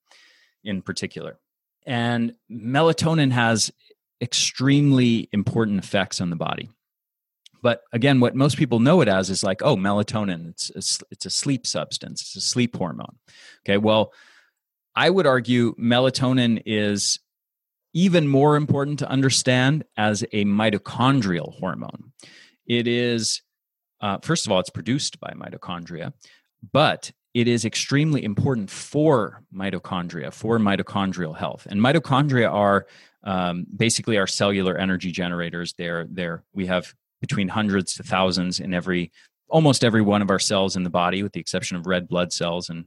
in particular. And melatonin has extremely important effects on the body. But again, what most people know it as is like, oh, melatonin, it's a sleep substance, it's a sleep hormone. Okay, well, I would argue melatonin is even more important to understand as a mitochondrial hormone. It is, first of all, it's produced by mitochondria, but it is extremely important for mitochondria, for mitochondrial health. And mitochondria are basically our cellular energy generators. We have between hundreds to thousands in almost every one of our cells in the body, with the exception of red blood cells and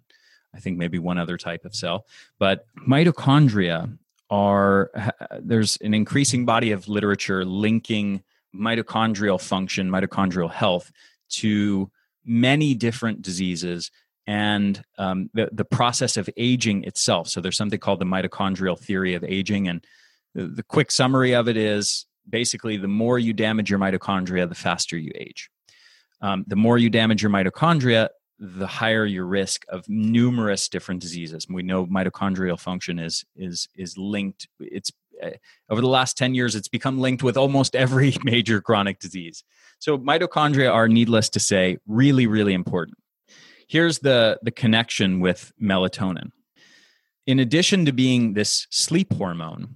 I think maybe one other type of cell. But mitochondria there's an increasing body of literature linking mitochondrial function, mitochondrial health to many different diseases and the process of aging itself. So there's something called the mitochondrial theory of aging. And the quick summary of it is basically the more you damage your mitochondria, the faster you age. The more you damage your mitochondria, the higher your risk of numerous different diseases. We know mitochondrial function is linked. It's over the last 10 years, it's become linked with almost every major chronic disease. So mitochondria are, needless to say, really, really important. Here's the connection with melatonin. In addition to being this sleep hormone,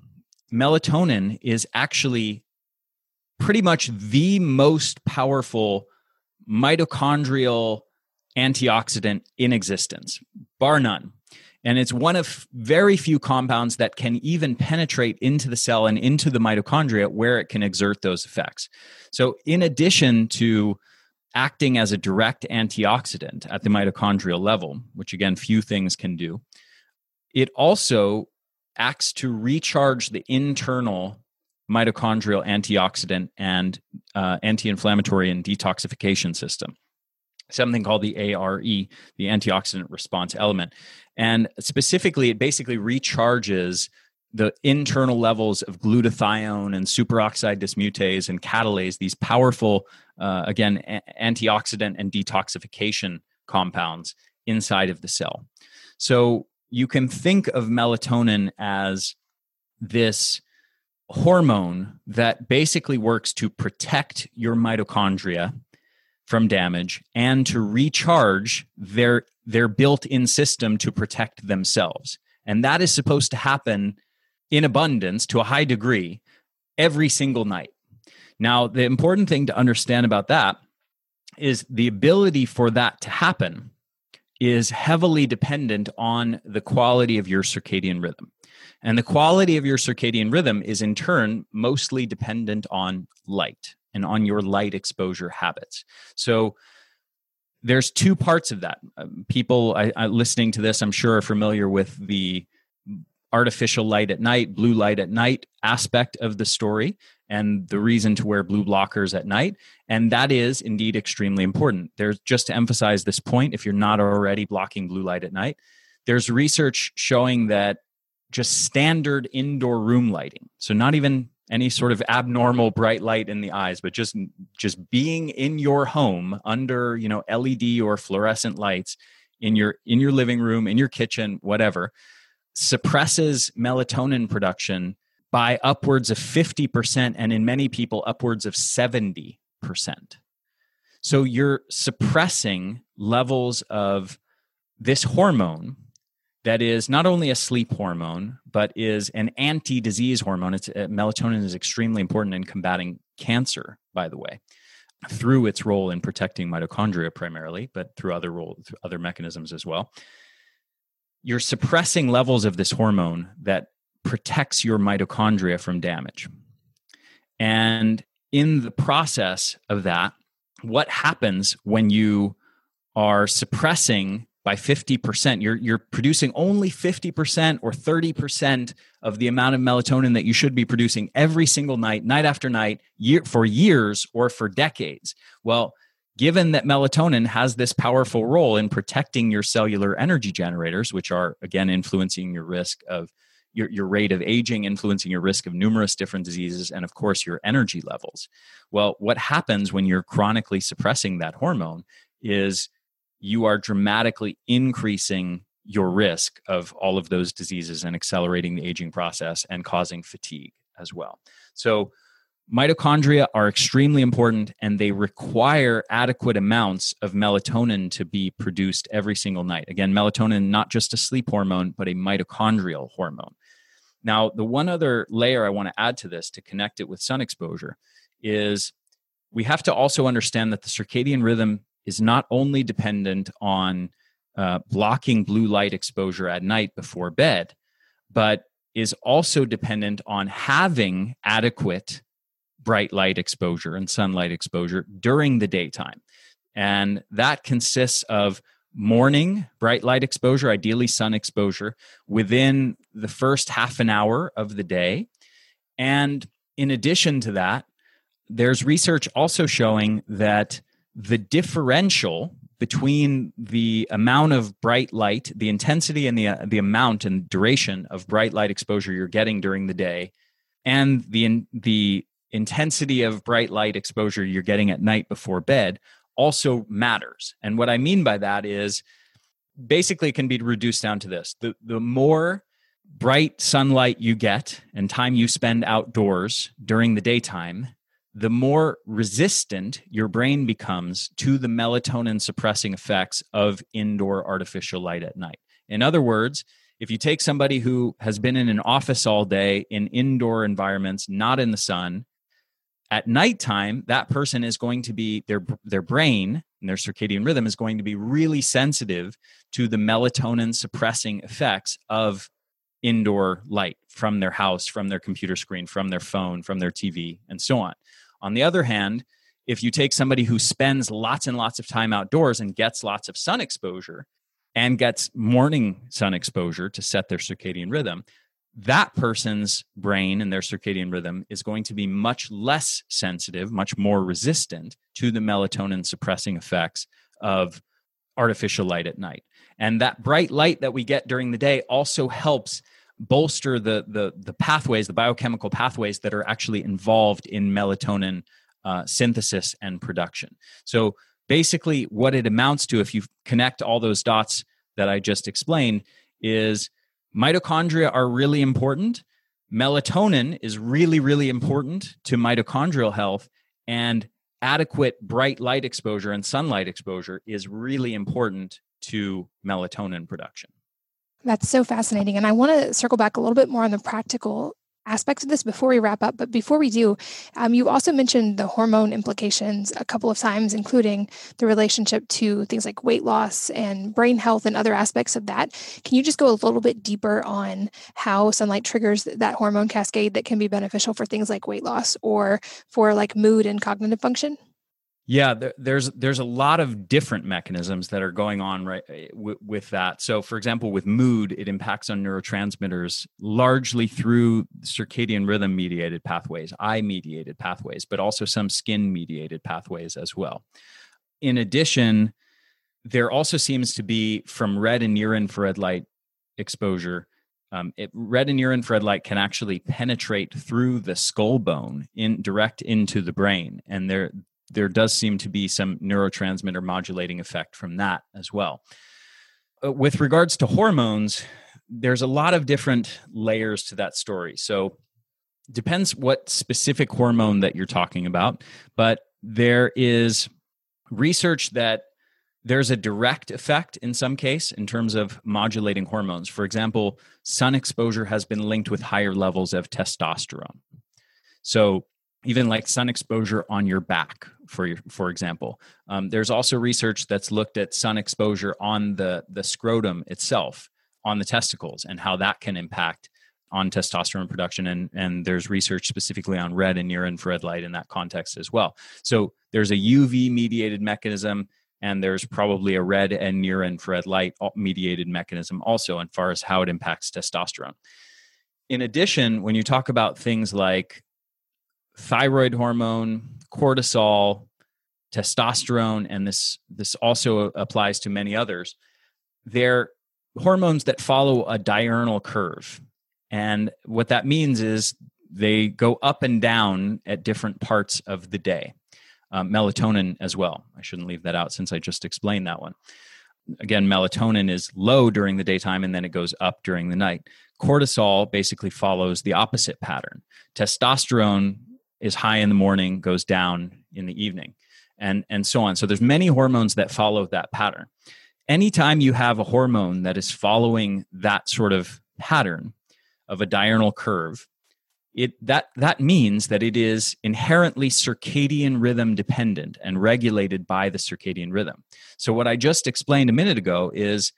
melatonin is actually pretty much the most powerful mitochondrial antioxidant in existence, bar none. And it's one of very few compounds that can even penetrate into the cell and into the mitochondria where it can exert those effects. So in addition to acting as a direct antioxidant at the mitochondrial level, which again, few things can do, it also acts to recharge the internal mitochondrial antioxidant and anti-inflammatory and detoxification system, something called the ARE, the antioxidant response element. And specifically, it basically recharges the internal levels of glutathione and superoxide dismutase and catalase, these powerful, again, antioxidant and detoxification compounds inside of the cell. So you can think of melatonin as this hormone that basically works to protect your mitochondria from damage and to recharge their built-in system to protect themselves. And that is supposed to happen in abundance to a high degree every single night. Now, the important thing to understand about that is the ability for that to happen is heavily dependent on the quality of your circadian rhythm. And the quality of your circadian rhythm is in turn mostly dependent on light and on your light exposure habits. So there's two parts of that. People listening to this, I'm sure, are familiar with the artificial light at night, blue light at night aspect of the story and the reason to wear blue blockers at night. And that is indeed extremely important. There's, just to emphasize this point, if you're not already blocking blue light at night, there's research showing that just standard indoor room lighting, so not even any sort of abnormal bright light in the eyes, but just being in your home under, you know, LED or fluorescent lights in your living room, in your kitchen, whatever, suppresses melatonin production by upwards of 50%, and in many people, upwards of 70%. So you're suppressing levels of this hormone that is not only a sleep hormone, but is an anti-disease hormone. Melatonin is extremely important in combating cancer, by the way, through its role in protecting mitochondria primarily, but through other mechanisms as well. You're suppressing levels of this hormone that protects your mitochondria from damage. And in the process of that, what happens when you are suppressing by 50%, you're producing only 50% or 30% of the amount of melatonin that you should be producing every single night, night after night, for years or for decades. Well, given that melatonin has this powerful role in protecting your cellular energy generators, which are, again, influencing your risk of your rate of aging, influencing your risk of numerous different diseases, and of course, your energy levels. Well, what happens when you're chronically suppressing that hormone is you are dramatically increasing your risk of all of those diseases and accelerating the aging process and causing fatigue as well. So mitochondria are extremely important, and they require adequate amounts of melatonin to be produced every single night. Again, melatonin, not just a sleep hormone, but a mitochondrial hormone. Now, the one other layer I want to add to this to connect it with sun exposure is we have to also understand that the circadian rhythm is not only dependent on blocking blue light exposure at night before bed, but is also dependent on having adequate bright light exposure and sunlight exposure during the daytime. And that consists of morning bright light exposure, ideally sun exposure, within the first half an hour of the day. And in addition to that, there's research also showing that the differential between the amount of bright light, the intensity and the amount and duration of bright light exposure you're getting during the day, and the intensity of bright light exposure you're getting at night before bed also matters. And what I mean by that is basically it can be reduced down to this. The more bright sunlight you get and time you spend outdoors during the daytime, the more resistant your brain becomes to the melatonin suppressing effects of indoor artificial light at night. In other words, if you take somebody who has been in an office all day in indoor environments, not in the sun, at nighttime, that person is going to be, their brain and their circadian rhythm is going to be really sensitive to the melatonin suppressing effects of indoor light from their house, from their computer screen, from their phone, from their TV, and so on. On the other hand, if you take somebody who spends lots and lots of time outdoors and gets lots of sun exposure and gets morning sun exposure to set their circadian rhythm, that person's brain and their circadian rhythm is going to be much less sensitive, much more resistant to the melatonin suppressing effects of artificial light at night. And that bright light that we get during the day also helps bolster the pathways, the biochemical pathways that are actually involved in melatonin synthesis and production. So basically what it amounts to, if you connect all those dots that I just explained, is mitochondria are really important. Melatonin is really, really important to mitochondrial health, and adequate bright light exposure and sunlight exposure is really important to melatonin production. That's so fascinating. And I want to circle back a little bit more on the practical aspects of this before we wrap up. But before we do, you also mentioned the hormone implications a couple of times, including the relationship to things like weight loss and brain health and other aspects of that. Can you just go a little bit deeper on how sunlight triggers that hormone cascade that can be beneficial for things like weight loss or for like mood and cognitive function? Yeah, there's a lot of different mechanisms that are going on right with that. So for example, with mood, it impacts on neurotransmitters largely through circadian rhythm mediated pathways, eye mediated pathways, but also some skin mediated pathways as well. In addition, there also seems to be from red and near infrared light exposure. Red and near infrared light can actually penetrate through the skull bone direct into the brain, and there does seem to be some neurotransmitter modulating effect from that as well. With regards to hormones, there's a lot of different layers to that story. So depends what specific hormone that you're talking about, but there is research that there's a direct effect in some case in terms of modulating hormones. For example, sun exposure has been linked with higher levels of testosterone. So even like sun exposure on your back, for example. There's also research that's looked at sun exposure on the scrotum itself, on the testicles, and how that can impact on testosterone production. And there's research specifically on red and near infrared light in that context as well. So there's a UV mediated mechanism, and there's probably a red and near infrared light mediated mechanism also, as far as how it impacts testosterone. In addition, when you talk about things like thyroid hormone, cortisol, testosterone, and this also applies to many others. They're hormones that follow a diurnal curve. And what that means is they go up and down at different parts of the day. Melatonin as well. I shouldn't leave that out since I just explained that one. Again, melatonin is low during the daytime, and then it goes up during the night. Cortisol basically follows the opposite pattern. Testosterone is high in the morning, goes down in the evening, and so on. So there's many hormones that follow that pattern. Anytime you have a hormone that is following that sort of pattern of a diurnal curve, that means that it is inherently circadian rhythm dependent and regulated by the circadian rhythm. So what I just explained a minute ago is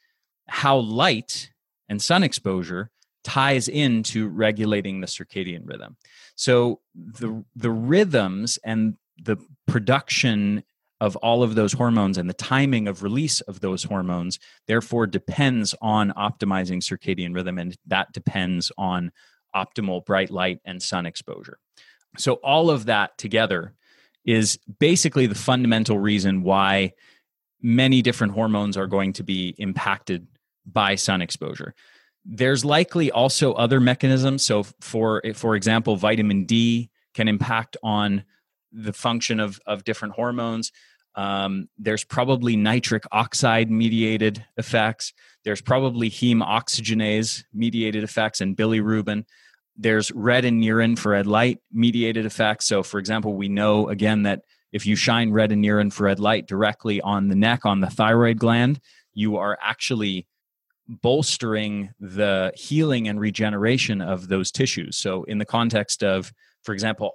how light and sun exposure ties into regulating the circadian rhythm. So the rhythms and the production of all of those hormones and the timing of release of those hormones, therefore, depends on optimizing circadian rhythm, and that depends on optimal bright light and sun exposure. So all of that together is basically the fundamental reason why many different hormones are going to be impacted by sun exposure. There's likely also other mechanisms. So for example, vitamin D can impact on the function of different hormones. There's probably nitric oxide mediated effects. There's probably heme oxygenase mediated effects and bilirubin. There's red and near infrared light mediated effects. So for example, we know again that if you shine red and near infrared light directly on the neck, on the thyroid gland, you are actually bolstering the healing and regeneration of those tissues. So in the context of, for example,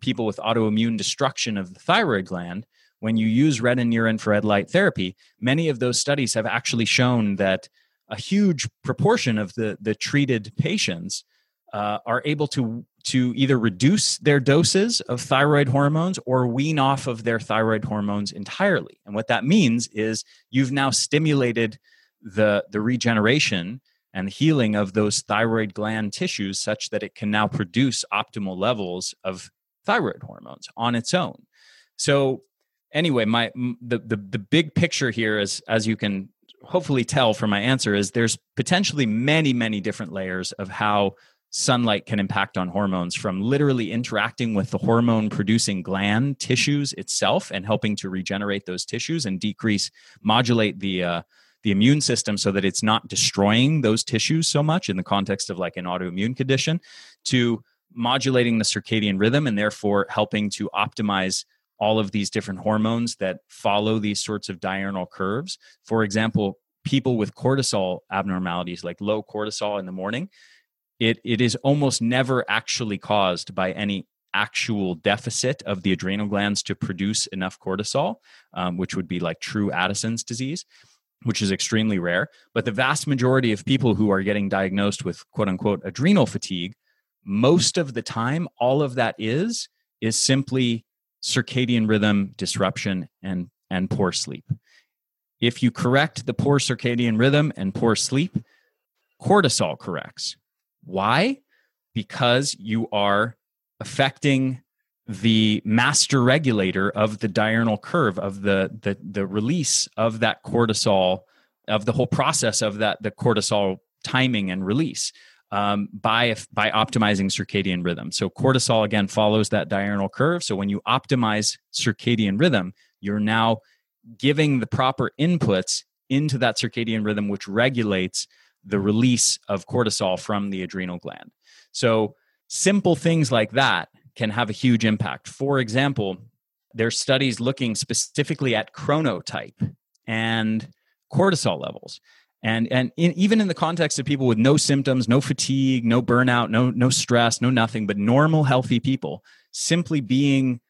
people with autoimmune destruction of the thyroid gland, when you use red and near infrared light therapy, many of those studies have actually shown that a huge proportion of the treated patients are able to either reduce their doses of thyroid hormones or wean off of their thyroid hormones entirely. And what that means is you've now stimulated the regeneration and healing of those thyroid gland tissues such that it can now produce optimal levels of thyroid hormones on its own. So anyway, the big picture here is, as you can hopefully tell from my answer is there's potentially many, many different layers of how sunlight can impact on hormones, from literally interacting with the hormone producing gland tissues itself and helping to regenerate those tissues and modulate the immune system so that it's not destroying those tissues so much in the context of like an autoimmune condition, to modulating the circadian rhythm and therefore helping to optimize all of these different hormones that follow these sorts of diurnal curves. For example, people with cortisol abnormalities, like low cortisol in the morning, it is almost never actually caused by any actual deficit of the adrenal glands to produce enough cortisol, which would be like true Addison's disease, which is extremely rare. But the vast majority of people who are getting diagnosed with quote unquote adrenal fatigue, most of the time, all of that is simply circadian rhythm disruption and poor sleep. If you correct the poor circadian rhythm and poor sleep, cortisol corrects. Why? Because you are affecting the master regulator of the diurnal curve, of the release of that cortisol, of the whole process of that, the cortisol timing and release, by optimizing circadian rhythm. So cortisol, again, follows that diurnal curve. So when you optimize circadian rhythm, you're now giving the proper inputs into that circadian rhythm, which regulates the release of cortisol from the adrenal gland. So simple things like that can have a huge impact. For example, there's studies looking specifically at chronotype and cortisol levels. And even in the context of people with no symptoms, no fatigue, no burnout, no stress, no nothing, but normal, healthy people, simply being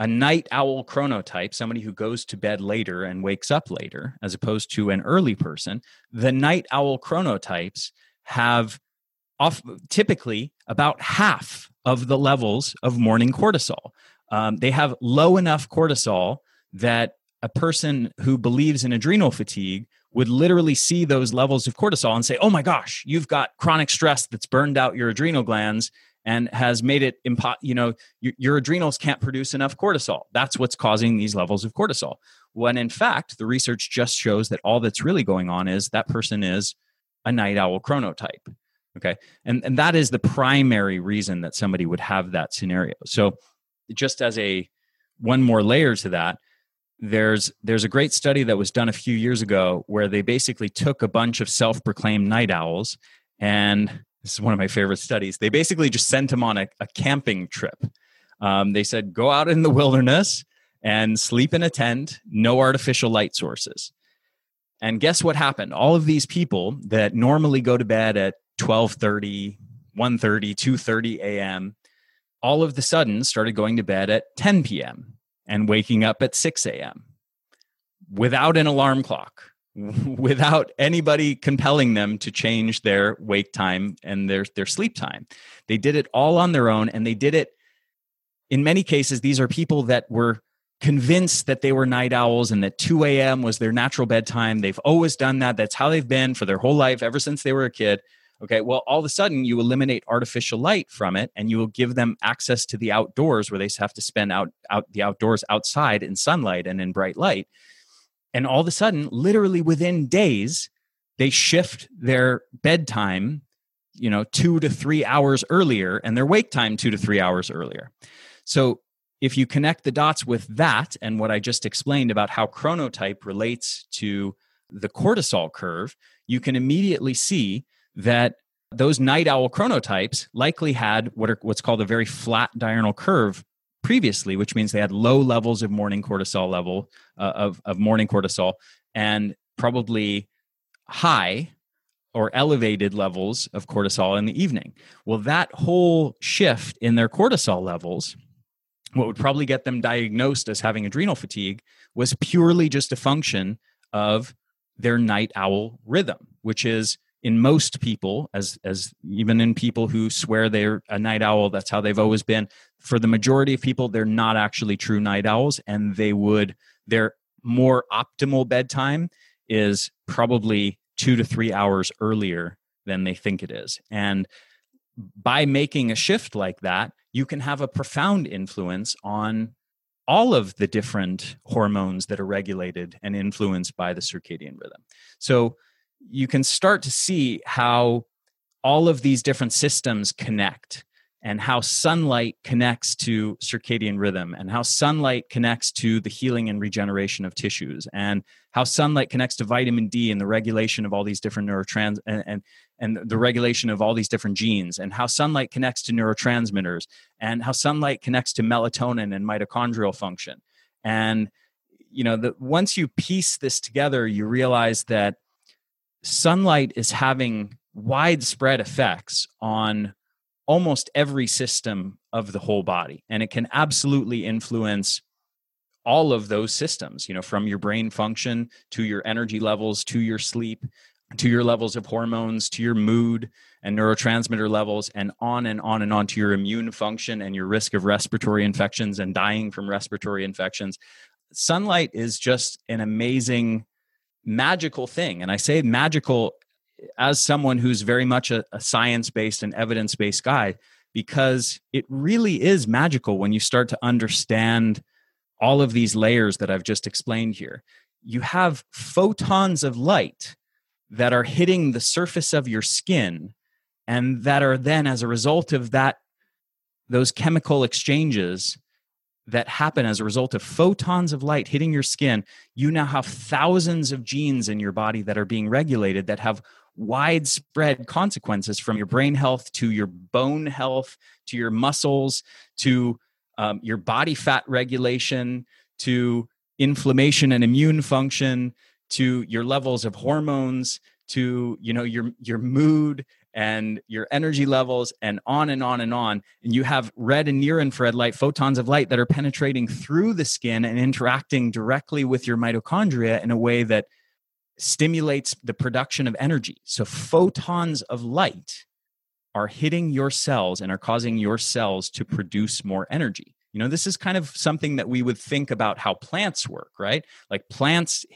a night owl chronotype, somebody who goes to bed later and wakes up later, as opposed to an early person, the night owl chronotypes have typically about half of the levels of morning cortisol. They have low enough cortisol that a person who believes in adrenal fatigue would literally see those levels of cortisol and say, oh my gosh, you've got chronic stress that's burned out your adrenal glands and has made it your adrenals can't produce enough cortisol. That's what's causing these levels of cortisol. When in fact, the research just shows that all that's really going on is that person is a night owl chronotype. Okay. And that is the primary reason that somebody would have that scenario. So just as one more layer to that, there's a great study that was done a few years ago where they basically took a bunch of self-proclaimed night owls, and this is one of my favorite studies. They basically just sent them on a camping trip. They said, go out in the wilderness and sleep in a tent, no artificial light sources. And guess what happened? All of these people that normally go to bed at 12:30, 1:30, 2:30 a.m., all of the sudden started going to bed at 10 p.m. and waking up at 6 a.m. without an alarm clock, without anybody compelling them to change their wake time and their sleep time. They did it all on their own, and they did it in many cases. These are people that were convinced that they were night owls and that 2 a.m. was their natural bedtime. They've always done that. That's how they've been for their whole life, ever since they were a kid. Okay, well, all of a sudden you eliminate artificial light from it, and you will give them access to the outdoors, where they have to spend the outdoors outside in sunlight and in bright light. And all of a sudden, literally within days, they shift their bedtime, 2 to 3 hours earlier, and their wake time 2 to 3 hours earlier. So if you connect the dots with that and what I just explained about how chronotype relates to the cortisol curve, you can immediately see that those night owl chronotypes likely had what's called a very flat diurnal curve previously, which means they had low levels of morning cortisol and probably high or elevated levels of cortisol in the evening. Well, that whole shift in their cortisol levels, what would probably get them diagnosed as having adrenal fatigue, was purely just a function of their night owl rhythm, which is, in most people, as even in people who swear they're a night owl, that's how they've always been. For the majority of people, they're not actually true night owls, and their more optimal bedtime is probably 2 to 3 hours earlier than they think it is. And by making a shift like that, you can have a profound influence on all of the different hormones that are regulated and influenced by the circadian rhythm. So you can start to see how all of these different systems connect, and how sunlight connects to circadian rhythm, and how sunlight connects to the healing and regeneration of tissues, and how sunlight connects to vitamin D and the regulation of all these different neurotransmitters and the regulation of all these different genes, and how sunlight connects to neurotransmitters, and how sunlight connects to melatonin and mitochondrial function. And you know, once you piece this together, you realize that sunlight is having widespread effects on almost every system of the whole body. And it can absolutely influence all of those systems, you know, from your brain function to your energy levels, to your sleep, to your levels of hormones, to your mood and neurotransmitter levels, and on and on and on, to your immune function and your risk of respiratory infections and dying from respiratory infections. Sunlight is just an amazing, magical thing. And I say magical as someone who's very much a science-based and evidence-based guy, because it really is magical when you start to understand all of these layers that I've just explained here. You have photons of light that are hitting the surface of your skin, and that are then, as a result of that, those chemical exchanges that happen as a result of photons of light hitting your skin, you now have thousands of genes in your body that are being regulated, that have widespread consequences, from your brain health to your bone health, to your muscles, to your body fat regulation, to inflammation and immune function, to your levels of hormones, to, you know, your mood and your energy levels, and on and on and on. And you have red and near infrared light, photons of light that are penetrating through the skin and interacting directly with your mitochondria in a way that stimulates the production of energy. So photons of light are hitting your cells and are causing your cells to produce more energy. You know, this is kind of something that we would think about how plants work, right? Like plants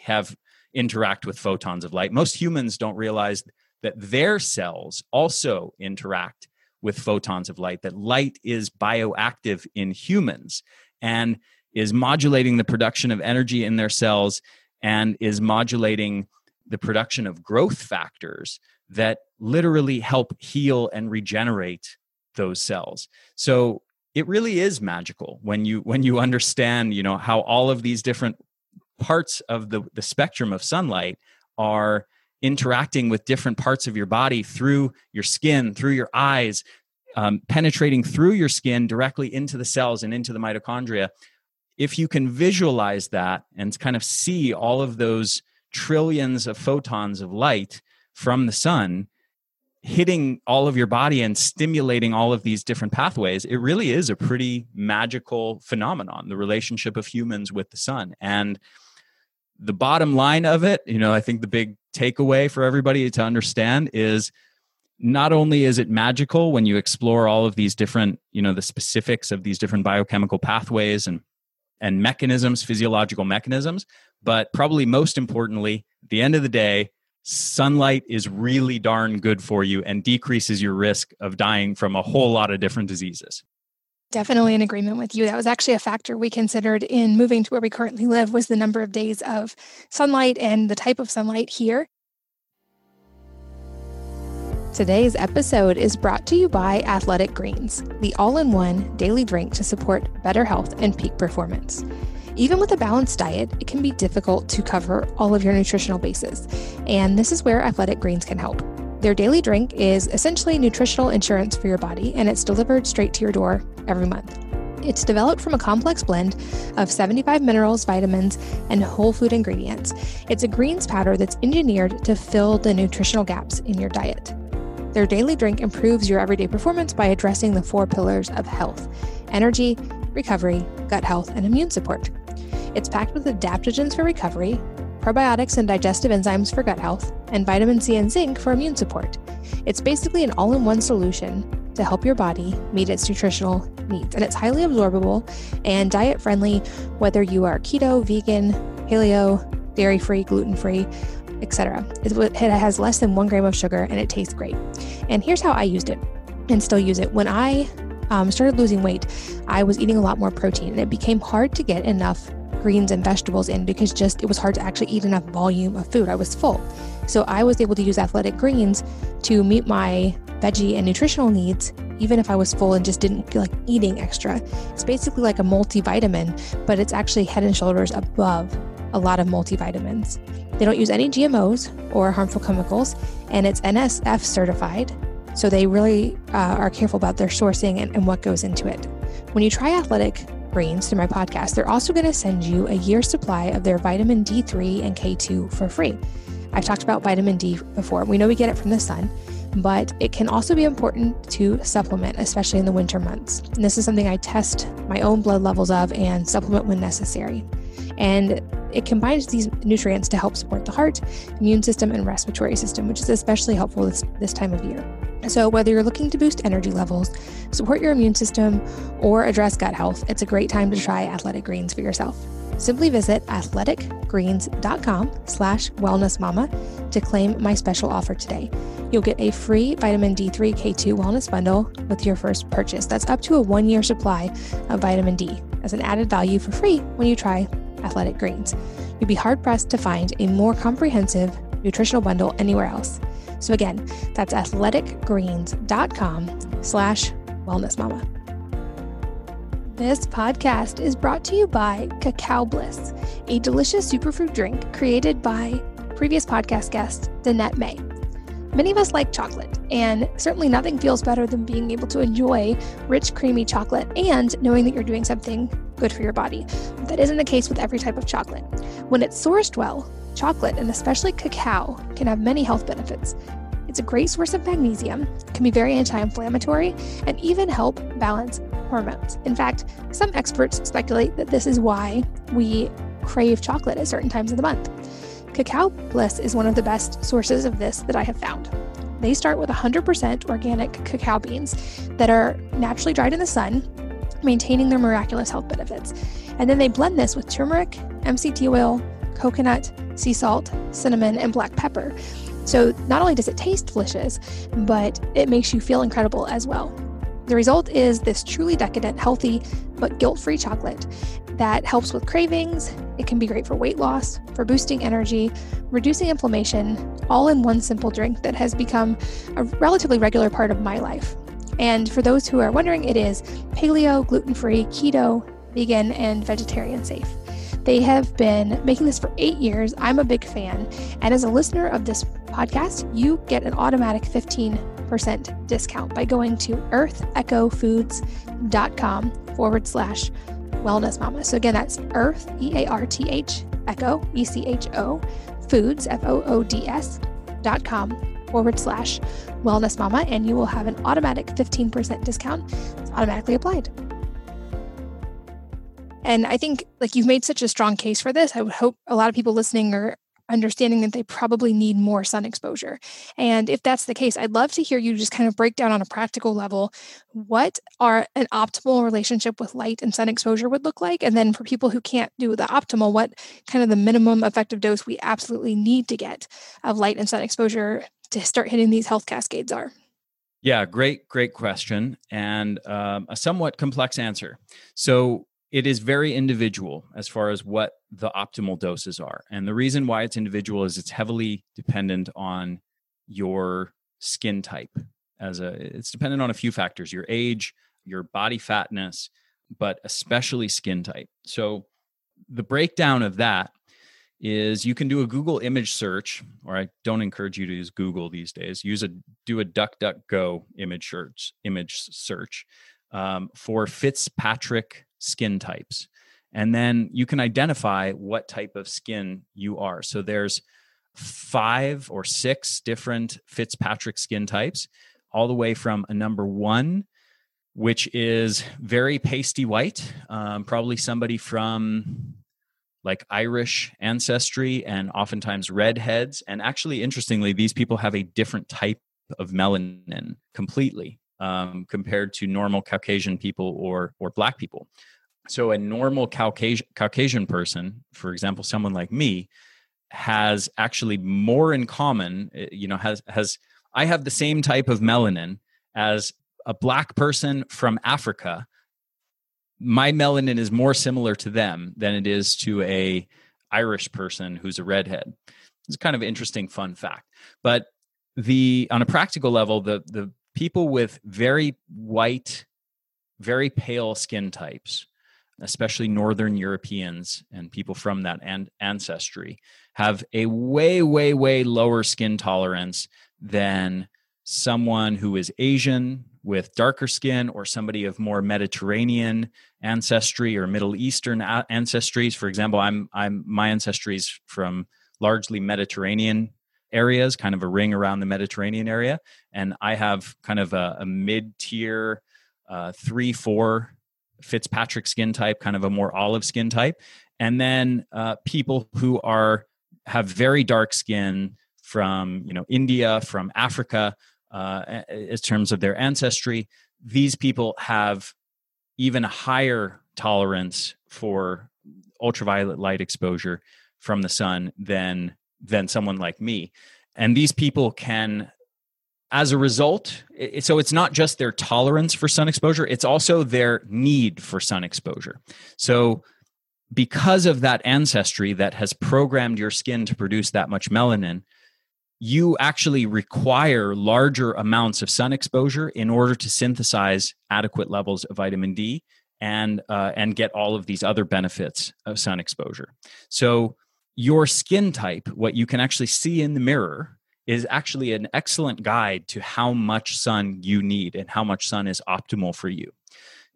interact with photons of light. Most humans don't realize that their cells also interact with photons of light, that light is bioactive in humans and is modulating the production of energy in their cells, and is modulating the production of growth factors that literally help heal and regenerate those cells. So it really is magical when you understand, you know, how all of these different parts of the spectrum of sunlight are interacting with different parts of your body, through your skin, through your eyes, penetrating through your skin directly into the cells and into the mitochondria. If you can visualize that and kind of see all of those trillions of photons of light from the sun hitting all of your body and stimulating all of these different pathways, it really is a pretty magical phenomenon, the relationship of humans with the sun. And the bottom line of it, you know, I think the big takeaway for everybody to understand is, not only is it magical when you explore all of these different, you know, the specifics of these different biochemical pathways and mechanisms, physiological mechanisms, but probably most importantly, at the end of the day, sunlight is really darn good for you and decreases your risk of dying from a whole lot of different diseases. Definitely in agreement with you. That was actually a factor we considered in moving to where we currently live, was the number of days of sunlight and the type of sunlight here. Today's episode is brought to you by Athletic Greens, the all-in-one daily drink to support better health and peak performance. Even with a balanced diet, it can be difficult to cover all of your nutritional bases, and this is where Athletic Greens can help. Their daily drink is essentially nutritional insurance for your body, and it's delivered straight to your door every month. It's developed from a complex blend of 75 minerals, vitamins, and whole food ingredients. It's a greens powder that's engineered to fill the nutritional gaps in your diet. Their daily drink improves your everyday performance by addressing the four pillars of health: energy, recovery, gut health, and immune support. It's packed with adaptogens for recovery, probiotics and digestive enzymes for gut health, and vitamin C and zinc for immune support. It's basically an all-in-one solution to help your body meet its nutritional needs, and it's highly absorbable and diet-friendly, whether you are keto, vegan, paleo, dairy-free, gluten-free, etc. It has less than 1 gram of sugar, and it tastes great. And here's how I used it and still use it. When I started losing weight, I was eating a lot more protein, and it became hard to get enough greens and vegetables in because it was hard to actually eat enough volume of food. I was full. So I was able to use Athletic Greens to meet my veggie and nutritional needs, even if I was full and just didn't feel like eating extra. It's basically like a multivitamin, but it's actually head and shoulders above a lot of multivitamins. They don't use any GMOs or harmful chemicals, and it's NSF certified. So they really are careful about their sourcing and what goes into it. When you try Athletic Greens through my podcast, they're also going to send you a year's supply of their vitamin D3 and K2 for free. I've talked about vitamin D before. We know we get it from the sun, but it can also be important to supplement, especially in the winter months. And this is something I test my own blood levels of and supplement when necessary. And it combines these nutrients to help support the heart, immune system, and respiratory system, which is especially helpful this time of year. So whether you're looking to boost energy levels, support your immune system, or address gut health, it's a great time to try Athletic Greens for yourself. Simply visit athleticgreens.com/wellnessmama to claim my special offer today. You'll get a free vitamin D3 K2 wellness bundle with your first purchase. That's up to a 1-year supply of vitamin D as an added value for free when you try Athletic Greens. You'd be hard-pressed to find a more comprehensive nutritional bundle anywhere else. So again, that's athleticgreens.com/wellnessmama. This podcast is brought to you by Cacao Bliss, a delicious superfood drink created by previous podcast guest Danette May. Many of us like chocolate, and certainly nothing feels better than being able to enjoy rich, creamy chocolate and knowing that you're doing something good for your body. That isn't the case with every type of chocolate. When it's sourced well, chocolate, and especially cacao, can have many health benefits. It's a great source of magnesium, can be very anti-inflammatory, and even help balance hormones. In fact, some experts speculate that this is why we crave chocolate at certain times of the month. Cacao Bliss is one of the best sources of this that I have found. They start with 100% organic cacao beans that are naturally dried in the sun, maintaining their miraculous health benefits. And then they blend this with turmeric, MCT oil, coconut, sea salt, cinnamon, and black pepper. So not only does it taste delicious, but it makes you feel incredible as well. The result is this truly decadent, healthy, but guilt-free chocolate that helps with cravings. It can be great for weight loss, for boosting energy, reducing inflammation, all in one simple drink that has become a relatively regular part of my life. And for those who are wondering, it is paleo, gluten-free, keto, vegan, and vegetarian safe. They have been making this for 8 years. I'm a big fan. And as a listener of this podcast, you get an automatic 15% discount by going to EarthEchoFoods.com/wellnessmama. So again, that's Earth, EARTH, Echo, ECHO, Foods, FOODS.com/wellnessmama, and you will have an automatic 15% discount. It's automatically applied. And I think you've made such a strong case for this. I would hope a lot of people listening are understanding that they probably need more sun exposure. And if that's the case, I'd love to hear you just kind of break down on a practical level what are an optimal relationship with light and sun exposure would look like. And then for people who can't do the optimal, what kind of the minimum effective dose we absolutely need to get of light and sun exposure to start hitting these health cascades are. Yeah, great question. And a somewhat complex answer. So it is very individual as far as what the optimal doses are. And the reason why it's individual is it's heavily dependent on your skin type. It's dependent on a few factors, your age, your body fatness, but especially skin type. So the breakdown of that is you can do a Google image search, or I don't encourage you to use Google these days. Do a DuckDuckGo image search for Fitzpatrick skin types. And then you can identify what type of skin you are. So there's 5 or 6 different Fitzpatrick skin types, all the way from a number 1, which is very pasty white, probably somebody from Irish ancestry and oftentimes redheads. And actually, interestingly, these people have a different type of melanin completely. Compared to normal Caucasian people or Black people. So a normal Caucasian person, for example, someone like me, has actually more in common, I have the same type of melanin as a Black person from Africa, my melanin is more similar to them than it is to a Irish person who's a redhead. It's kind of an interesting fun fact. But on a practical level, the people with very white, very pale skin types, especially Northern Europeans and people from that ancestry, have a way, way, way lower skin tolerance than someone who is Asian with darker skin, or somebody of more Mediterranean ancestry or Middle Eastern ancestries. For example, my ancestry is from largely Mediterranean areas, kind of a ring around the Mediterranean area. And I have kind of a mid-tier 3-4 Fitzpatrick skin type, kind of a more olive skin type. And then people who have very dark skin from India, from Africa, in terms of their ancestry, these people have even a higher tolerance for ultraviolet light exposure from the sun than someone like me. And these people can, as a result, so it's not just their tolerance for sun exposure, it's also their need for sun exposure. So because of that ancestry that has programmed your skin to produce that much melanin, you actually require larger amounts of sun exposure in order to synthesize adequate levels of vitamin D and get all of these other benefits of sun exposure. So your skin type, what you can actually see in the mirror, is actually an excellent guide to how much sun you need and how much sun is optimal for you.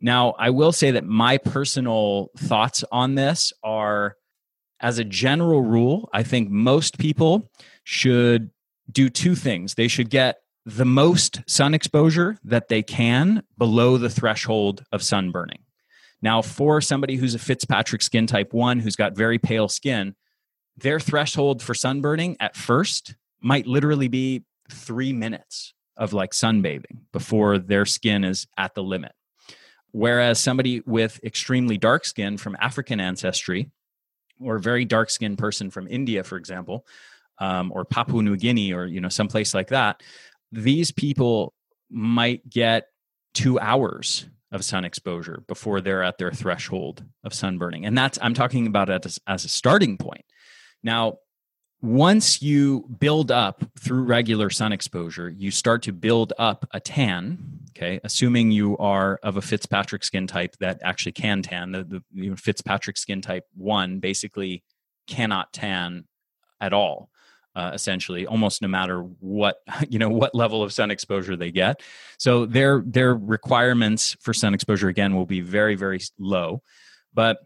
Now, I will say that my personal thoughts on this are, as a general rule, I think most people should do two things. They should get the most sun exposure that they can below the threshold of sunburning. Now, for somebody who's a Fitzpatrick skin type 1, who's got very pale skin, their threshold for sunburning at first might literally be 3 minutes of like sunbathing before their skin is at the limit. Whereas somebody with extremely dark skin from African ancestry, or a very dark-skinned person from India, for example, or Papua New Guinea, or someplace like that, these people might get 2 hours of sun exposure before they're at their threshold of sunburning. And that's, I'm talking about as a starting point. Now, once you build up through regular sun exposure, you start to build up a tan, okay, assuming you are of a Fitzpatrick skin type that actually can tan. The Fitzpatrick skin type 1 basically cannot tan at all, essentially, almost no matter what level of sun exposure they get. So their requirements for sun exposure, again, will be very, very low. But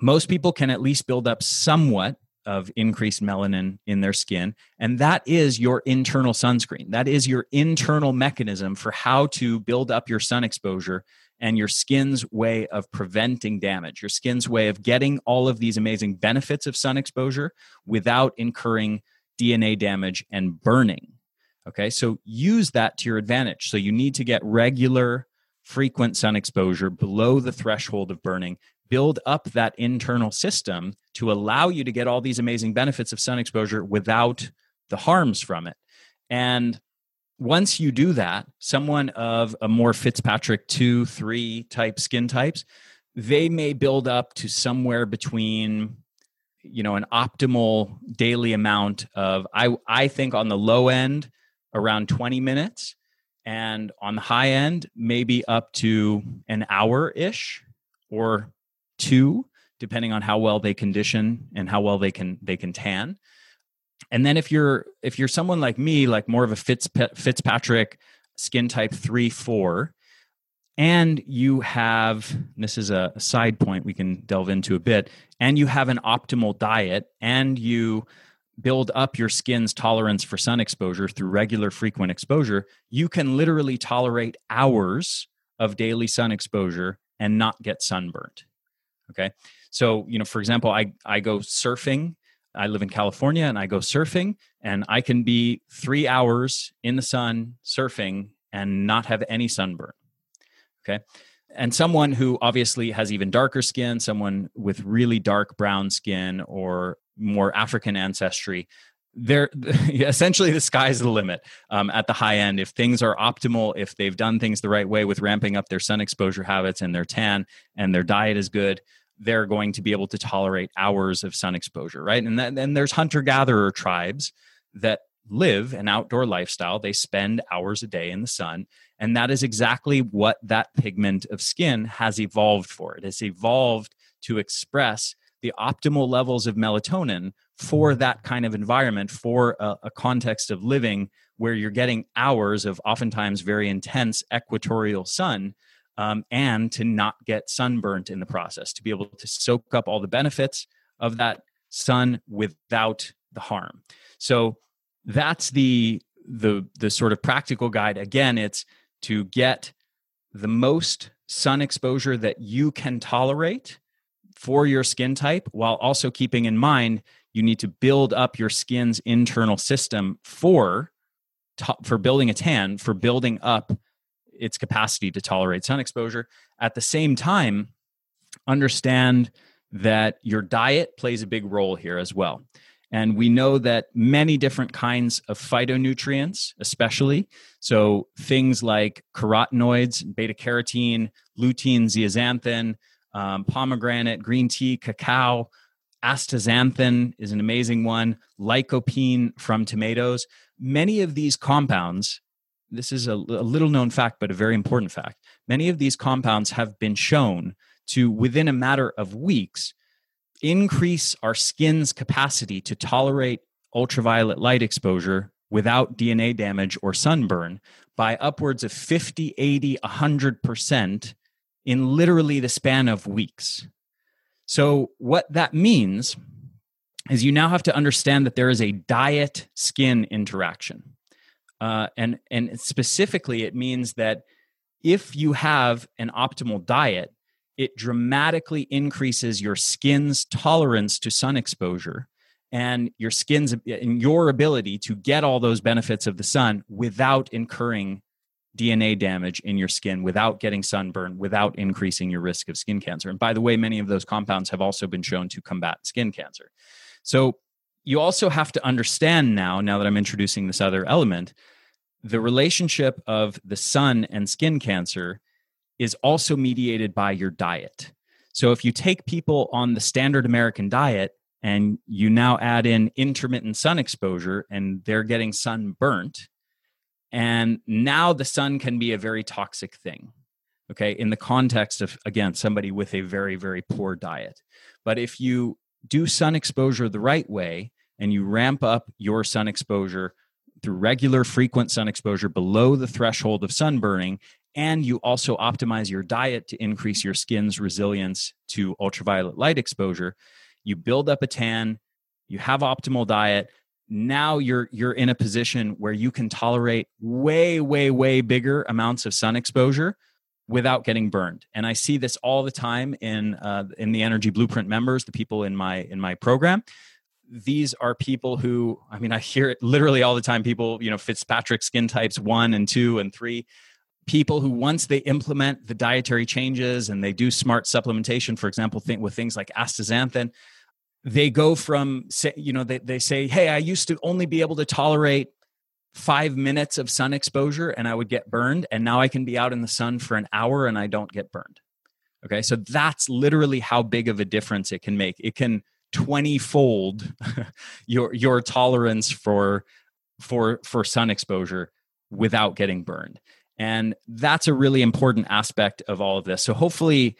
most people can at least build up somewhat of increased melanin in their skin. And that is your internal sunscreen. That is your internal mechanism for how to build up your sun exposure and your skin's way of preventing damage, your skin's way of getting all of these amazing benefits of sun exposure without incurring DNA damage and burning. Okay, so use that to your advantage. So you need to get regular, frequent sun exposure below the threshold of burning. Build up that internal system to allow you to get all these amazing benefits of sun exposure without the harms from it. And once you do that, someone of a more Fitzpatrick 2-3 type skin types, they may build up to somewhere between, an optimal daily amount of, I think on the low end, around 20 minutes, and on the high end, maybe up to an hour-ish or 2, depending on how well they condition and how well they can tan. And then if you're someone like me, like more of a Fitzpatrick skin type 3-4, and you have, this is a side point we can delve into a bit, and you have an optimal diet and you build up your skin's tolerance for sun exposure through regular frequent exposure, you can literally tolerate hours of daily sun exposure and not get sunburnt. Okay. So, for example, I go surfing. I live in California and I go surfing, and I can be 3 hours in the sun surfing and not have any sunburn. Okay. And someone who obviously has even darker skin, someone with really dark brown skin or more African ancestry, there, essentially the sky's the limit at the high end. If things are optimal, if they've done things the right way with ramping up their sun exposure habits and their tan and their diet is good, they're going to be able to tolerate hours of sun exposure, right? And then there's hunter-gatherer tribes that live an outdoor lifestyle. They spend hours a day in the sun. And that is exactly what that pigment of skin has evolved for. It has evolved to express the optimal levels of melatonin for that kind of environment, for a context of living where you're getting hours of oftentimes very intense equatorial sun, and to not get sunburnt in the process, to be able to soak up all the benefits of that sun without the harm. So that's the sort of practical guide. Again, it's to get the most sun exposure that you can tolerate for your skin type, while also keeping in mind you need to build up your skin's internal system for building a tan, for building up its capacity to tolerate sun exposure. At the same time, understand that your diet plays a big role here as well. And we know that many different kinds of phytonutrients, especially, so things like carotenoids, beta-carotene, lutein, zeaxanthin, pomegranate, green tea, cacao, astaxanthin is an amazing one, lycopene from tomatoes. Many of these compounds, this is a little known fact, but a very important fact, many of these compounds have been shown to, within a matter of weeks, increase our skin's capacity to tolerate ultraviolet light exposure without DNA damage or sunburn by upwards of 50, 80, 100% in literally the span of weeks. So what that means is you now have to understand that there is a diet-skin interaction. And specifically, it means that if you have an optimal diet, it dramatically increases your skin's tolerance to sun exposure and your ability to get all those benefits of the sun without incurring DNA damage in your skin, without getting sunburn, without increasing your risk of skin cancer. And by the way, many of those compounds have also been shown to combat skin cancer. So you also have to understand now that I'm introducing this other element, the relationship of the sun and skin cancer is also mediated by your diet. So if you take people on the standard American diet and you now add in intermittent sun exposure and they're getting sunburnt, and now the sun can be a very toxic thing, okay, in the context of, again, somebody with a very, very poor diet. But if you do sun exposure the right way and you ramp up your sun exposure through regular, frequent sun exposure below the threshold of sunburning, and you also optimize your diet to increase your skin's resilience to ultraviolet light exposure, you build up a tan, you have optimal diet. Now you're in a position where you can tolerate way, way, way bigger amounts of sun exposure without getting burned. And I see this all the time in the Energy Blueprint members, the people in my program. These are people who, I mean, I hear it literally all the time. People, Fitzpatrick skin types 1 and 2 and 3. People who, once they implement the dietary changes and they do smart supplementation, for example, with things like astaxanthin, they go from, they say, hey, I used to only be able to tolerate 5 minutes of sun exposure and I would get burned. And now I can be out in the sun for an hour and I don't get burned. Okay. So that's literally how big of a difference it can make. It can 20-fold your tolerance for sun exposure without getting burned. And that's a really important aspect of all of this. So hopefully,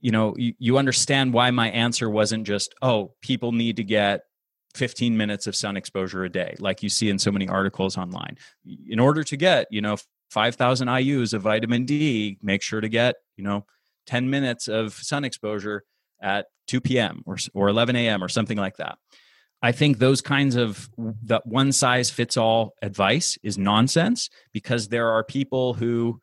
you understand why my answer wasn't just, oh, people need to get 15 minutes of sun exposure a day, like you see in so many articles online. In order to get, 5,000 IUs of vitamin D, make sure to get, 10 minutes of sun exposure at 2 p.m. or 11 a.m. or something like that. I think those kinds of that one-size-fits-all advice is nonsense, because there are people who,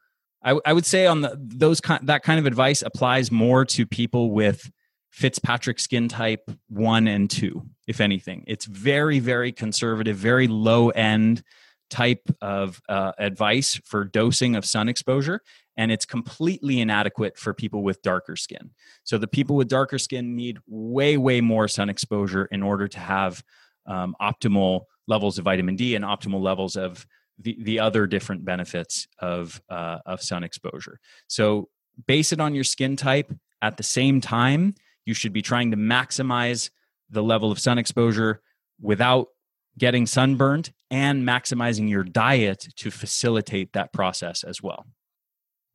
I would say that kind of advice applies more to people with Fitzpatrick skin type 1 and 2, if anything. It's very, very conservative, very low-end type of advice for dosing of sun exposure, and it's completely inadequate for people with darker skin. So the people with darker skin need way, way more sun exposure in order to have optimal levels of vitamin D and optimal levels of the other different benefits of sun exposure. So base it on your skin type. At the same time, you should be trying to maximize the level of sun exposure without getting sunburned and maximizing your diet to facilitate that process as well.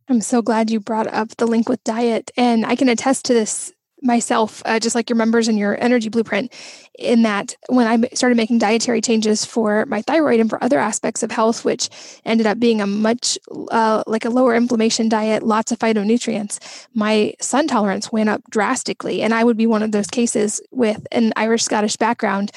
I'm so glad you brought up the link with diet, and I can attest to this myself, just like your members in your Energy Blueprint, in that when I started making dietary changes for my thyroid and for other aspects of health, which ended up being a much like a lower inflammation diet, lots of phytonutrients, my sun tolerance went up drastically. And I would be one of those cases with an Irish Scottish background.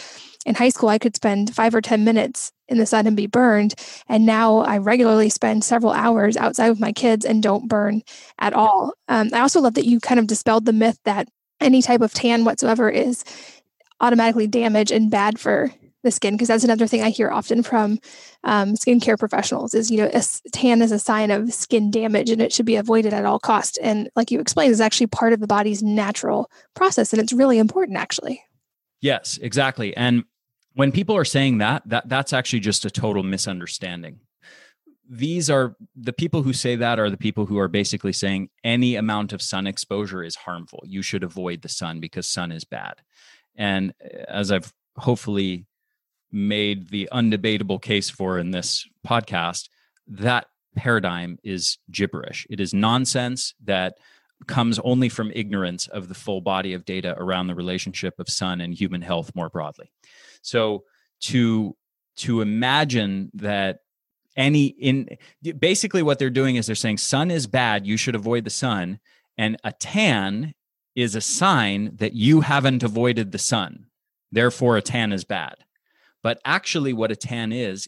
In high school, I could spend 5 or 10 minutes in the sun and be burned. And now I regularly spend several hours outside with my kids and don't burn at all. I also love that you kind of dispelled the myth that any type of tan whatsoever is automatically damage and bad for the skin, because that's another thing I hear often from skincare professionals is, you know, a tan is a sign of skin damage and it should be avoided at all costs. And like you explained, is actually part of the body's natural process. And it's really important, actually. Yes, exactly. And when people are saying that's actually just a total misunderstanding. These are the people who say that are the people who are basically saying any amount of sun exposure is harmful. You should avoid the sun because sun is bad. And as I've hopefully made the undebatable case for in this podcast, that paradigm is gibberish. It is nonsense that comes only from ignorance of the full body of data around the relationship of sun and human health more broadly. So to imagine that basically what they're doing is they're saying sun is bad, you should avoid the sun, and a tan is a sign that you haven't avoided the sun. Therefore, a tan is bad. But actually what a tan is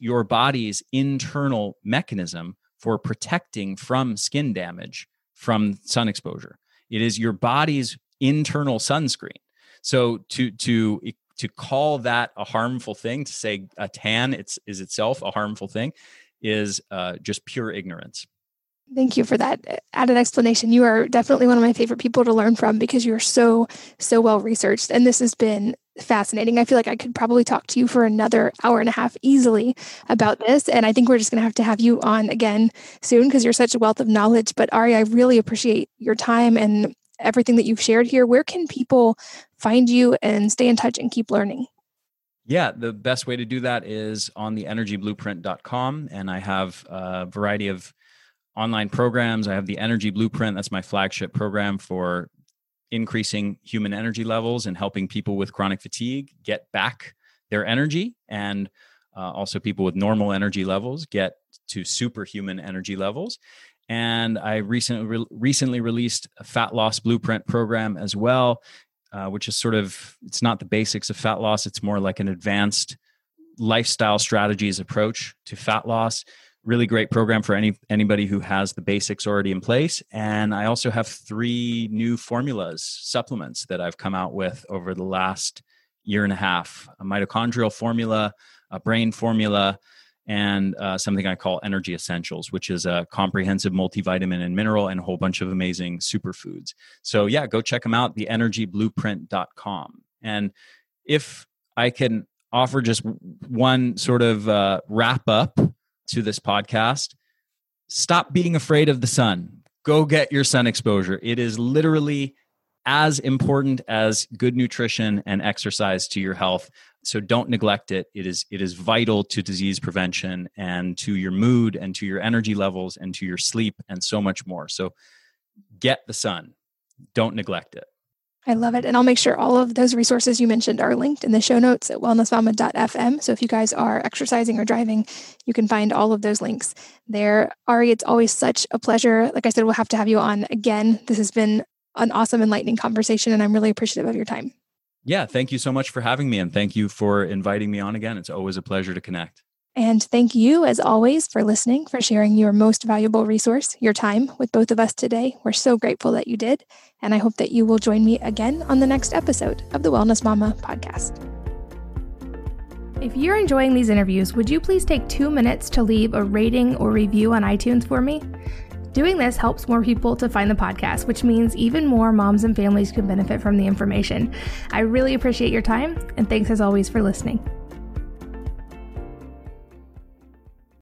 your body's internal mechanism for protecting from skin damage from sun exposure. It is your body's internal sunscreen. So to call that a harmful thing, to say a tan is itself a harmful thing, is just pure ignorance. Thank you for that added explanation. You are definitely one of my favorite people to learn from because you're so well researched. And this has been fascinating. I feel like I could probably talk to you for another hour and a half easily about this. And I think we're just going to have you on again soon because you're such a wealth of knowledge. But Ari, I really appreciate your time and everything that you've shared here. Where can people find you and stay in touch and keep learning? Yeah, the best way to do that is on theenergyblueprint.com. And I have a variety of online programs. I have the Energy Blueprint. That's my flagship program for increasing human energy levels and helping people with chronic fatigue get back their energy, and also people with normal energy levels get to superhuman energy levels. And I recently released a fat loss blueprint program as well, which is sort of, it's not the basics of fat loss. It's more like an advanced lifestyle strategies approach to fat loss. Really great program for anybody who has the basics already in place. And I also have 3 new formulas, supplements that I've come out with over the last year and a half: a mitochondrial formula, a brain formula, and something I call Energy Essentials, which is a comprehensive multivitamin and mineral and a whole bunch of amazing superfoods. So yeah, go check them out, theenergyblueprint.com. And if I can offer just one sort of wrap up to this podcast, stop being afraid of the sun. Go get your sun exposure. It is literally as important as good nutrition and exercise to your health. So don't neglect it. It is vital to disease prevention and to your mood and to your energy levels and to your sleep and so much more. So get the sun. Don't neglect it. I love it. And I'll make sure all of those resources you mentioned are linked in the show notes at wellnessmama.fm. So if you guys are exercising or driving, you can find all of those links there. Ari, it's always such a pleasure. Like I said, we'll have to have you on again. This has been an awesome, enlightening conversation, and I'm really appreciative of your time. Yeah. Thank you so much for having me. And thank you for inviting me on again. It's always a pleasure to connect. And thank you, as always, for listening, for sharing your most valuable resource, your time, with both of us today. We're so grateful that you did. And I hope that you will join me again on the next episode of the Wellness Mama podcast. If you're enjoying these interviews, would you please take 2 minutes to leave a rating or review on iTunes for me? Doing this helps more people to find the podcast, which means even more moms and families can benefit from the information. I really appreciate your time, and thanks as always for listening.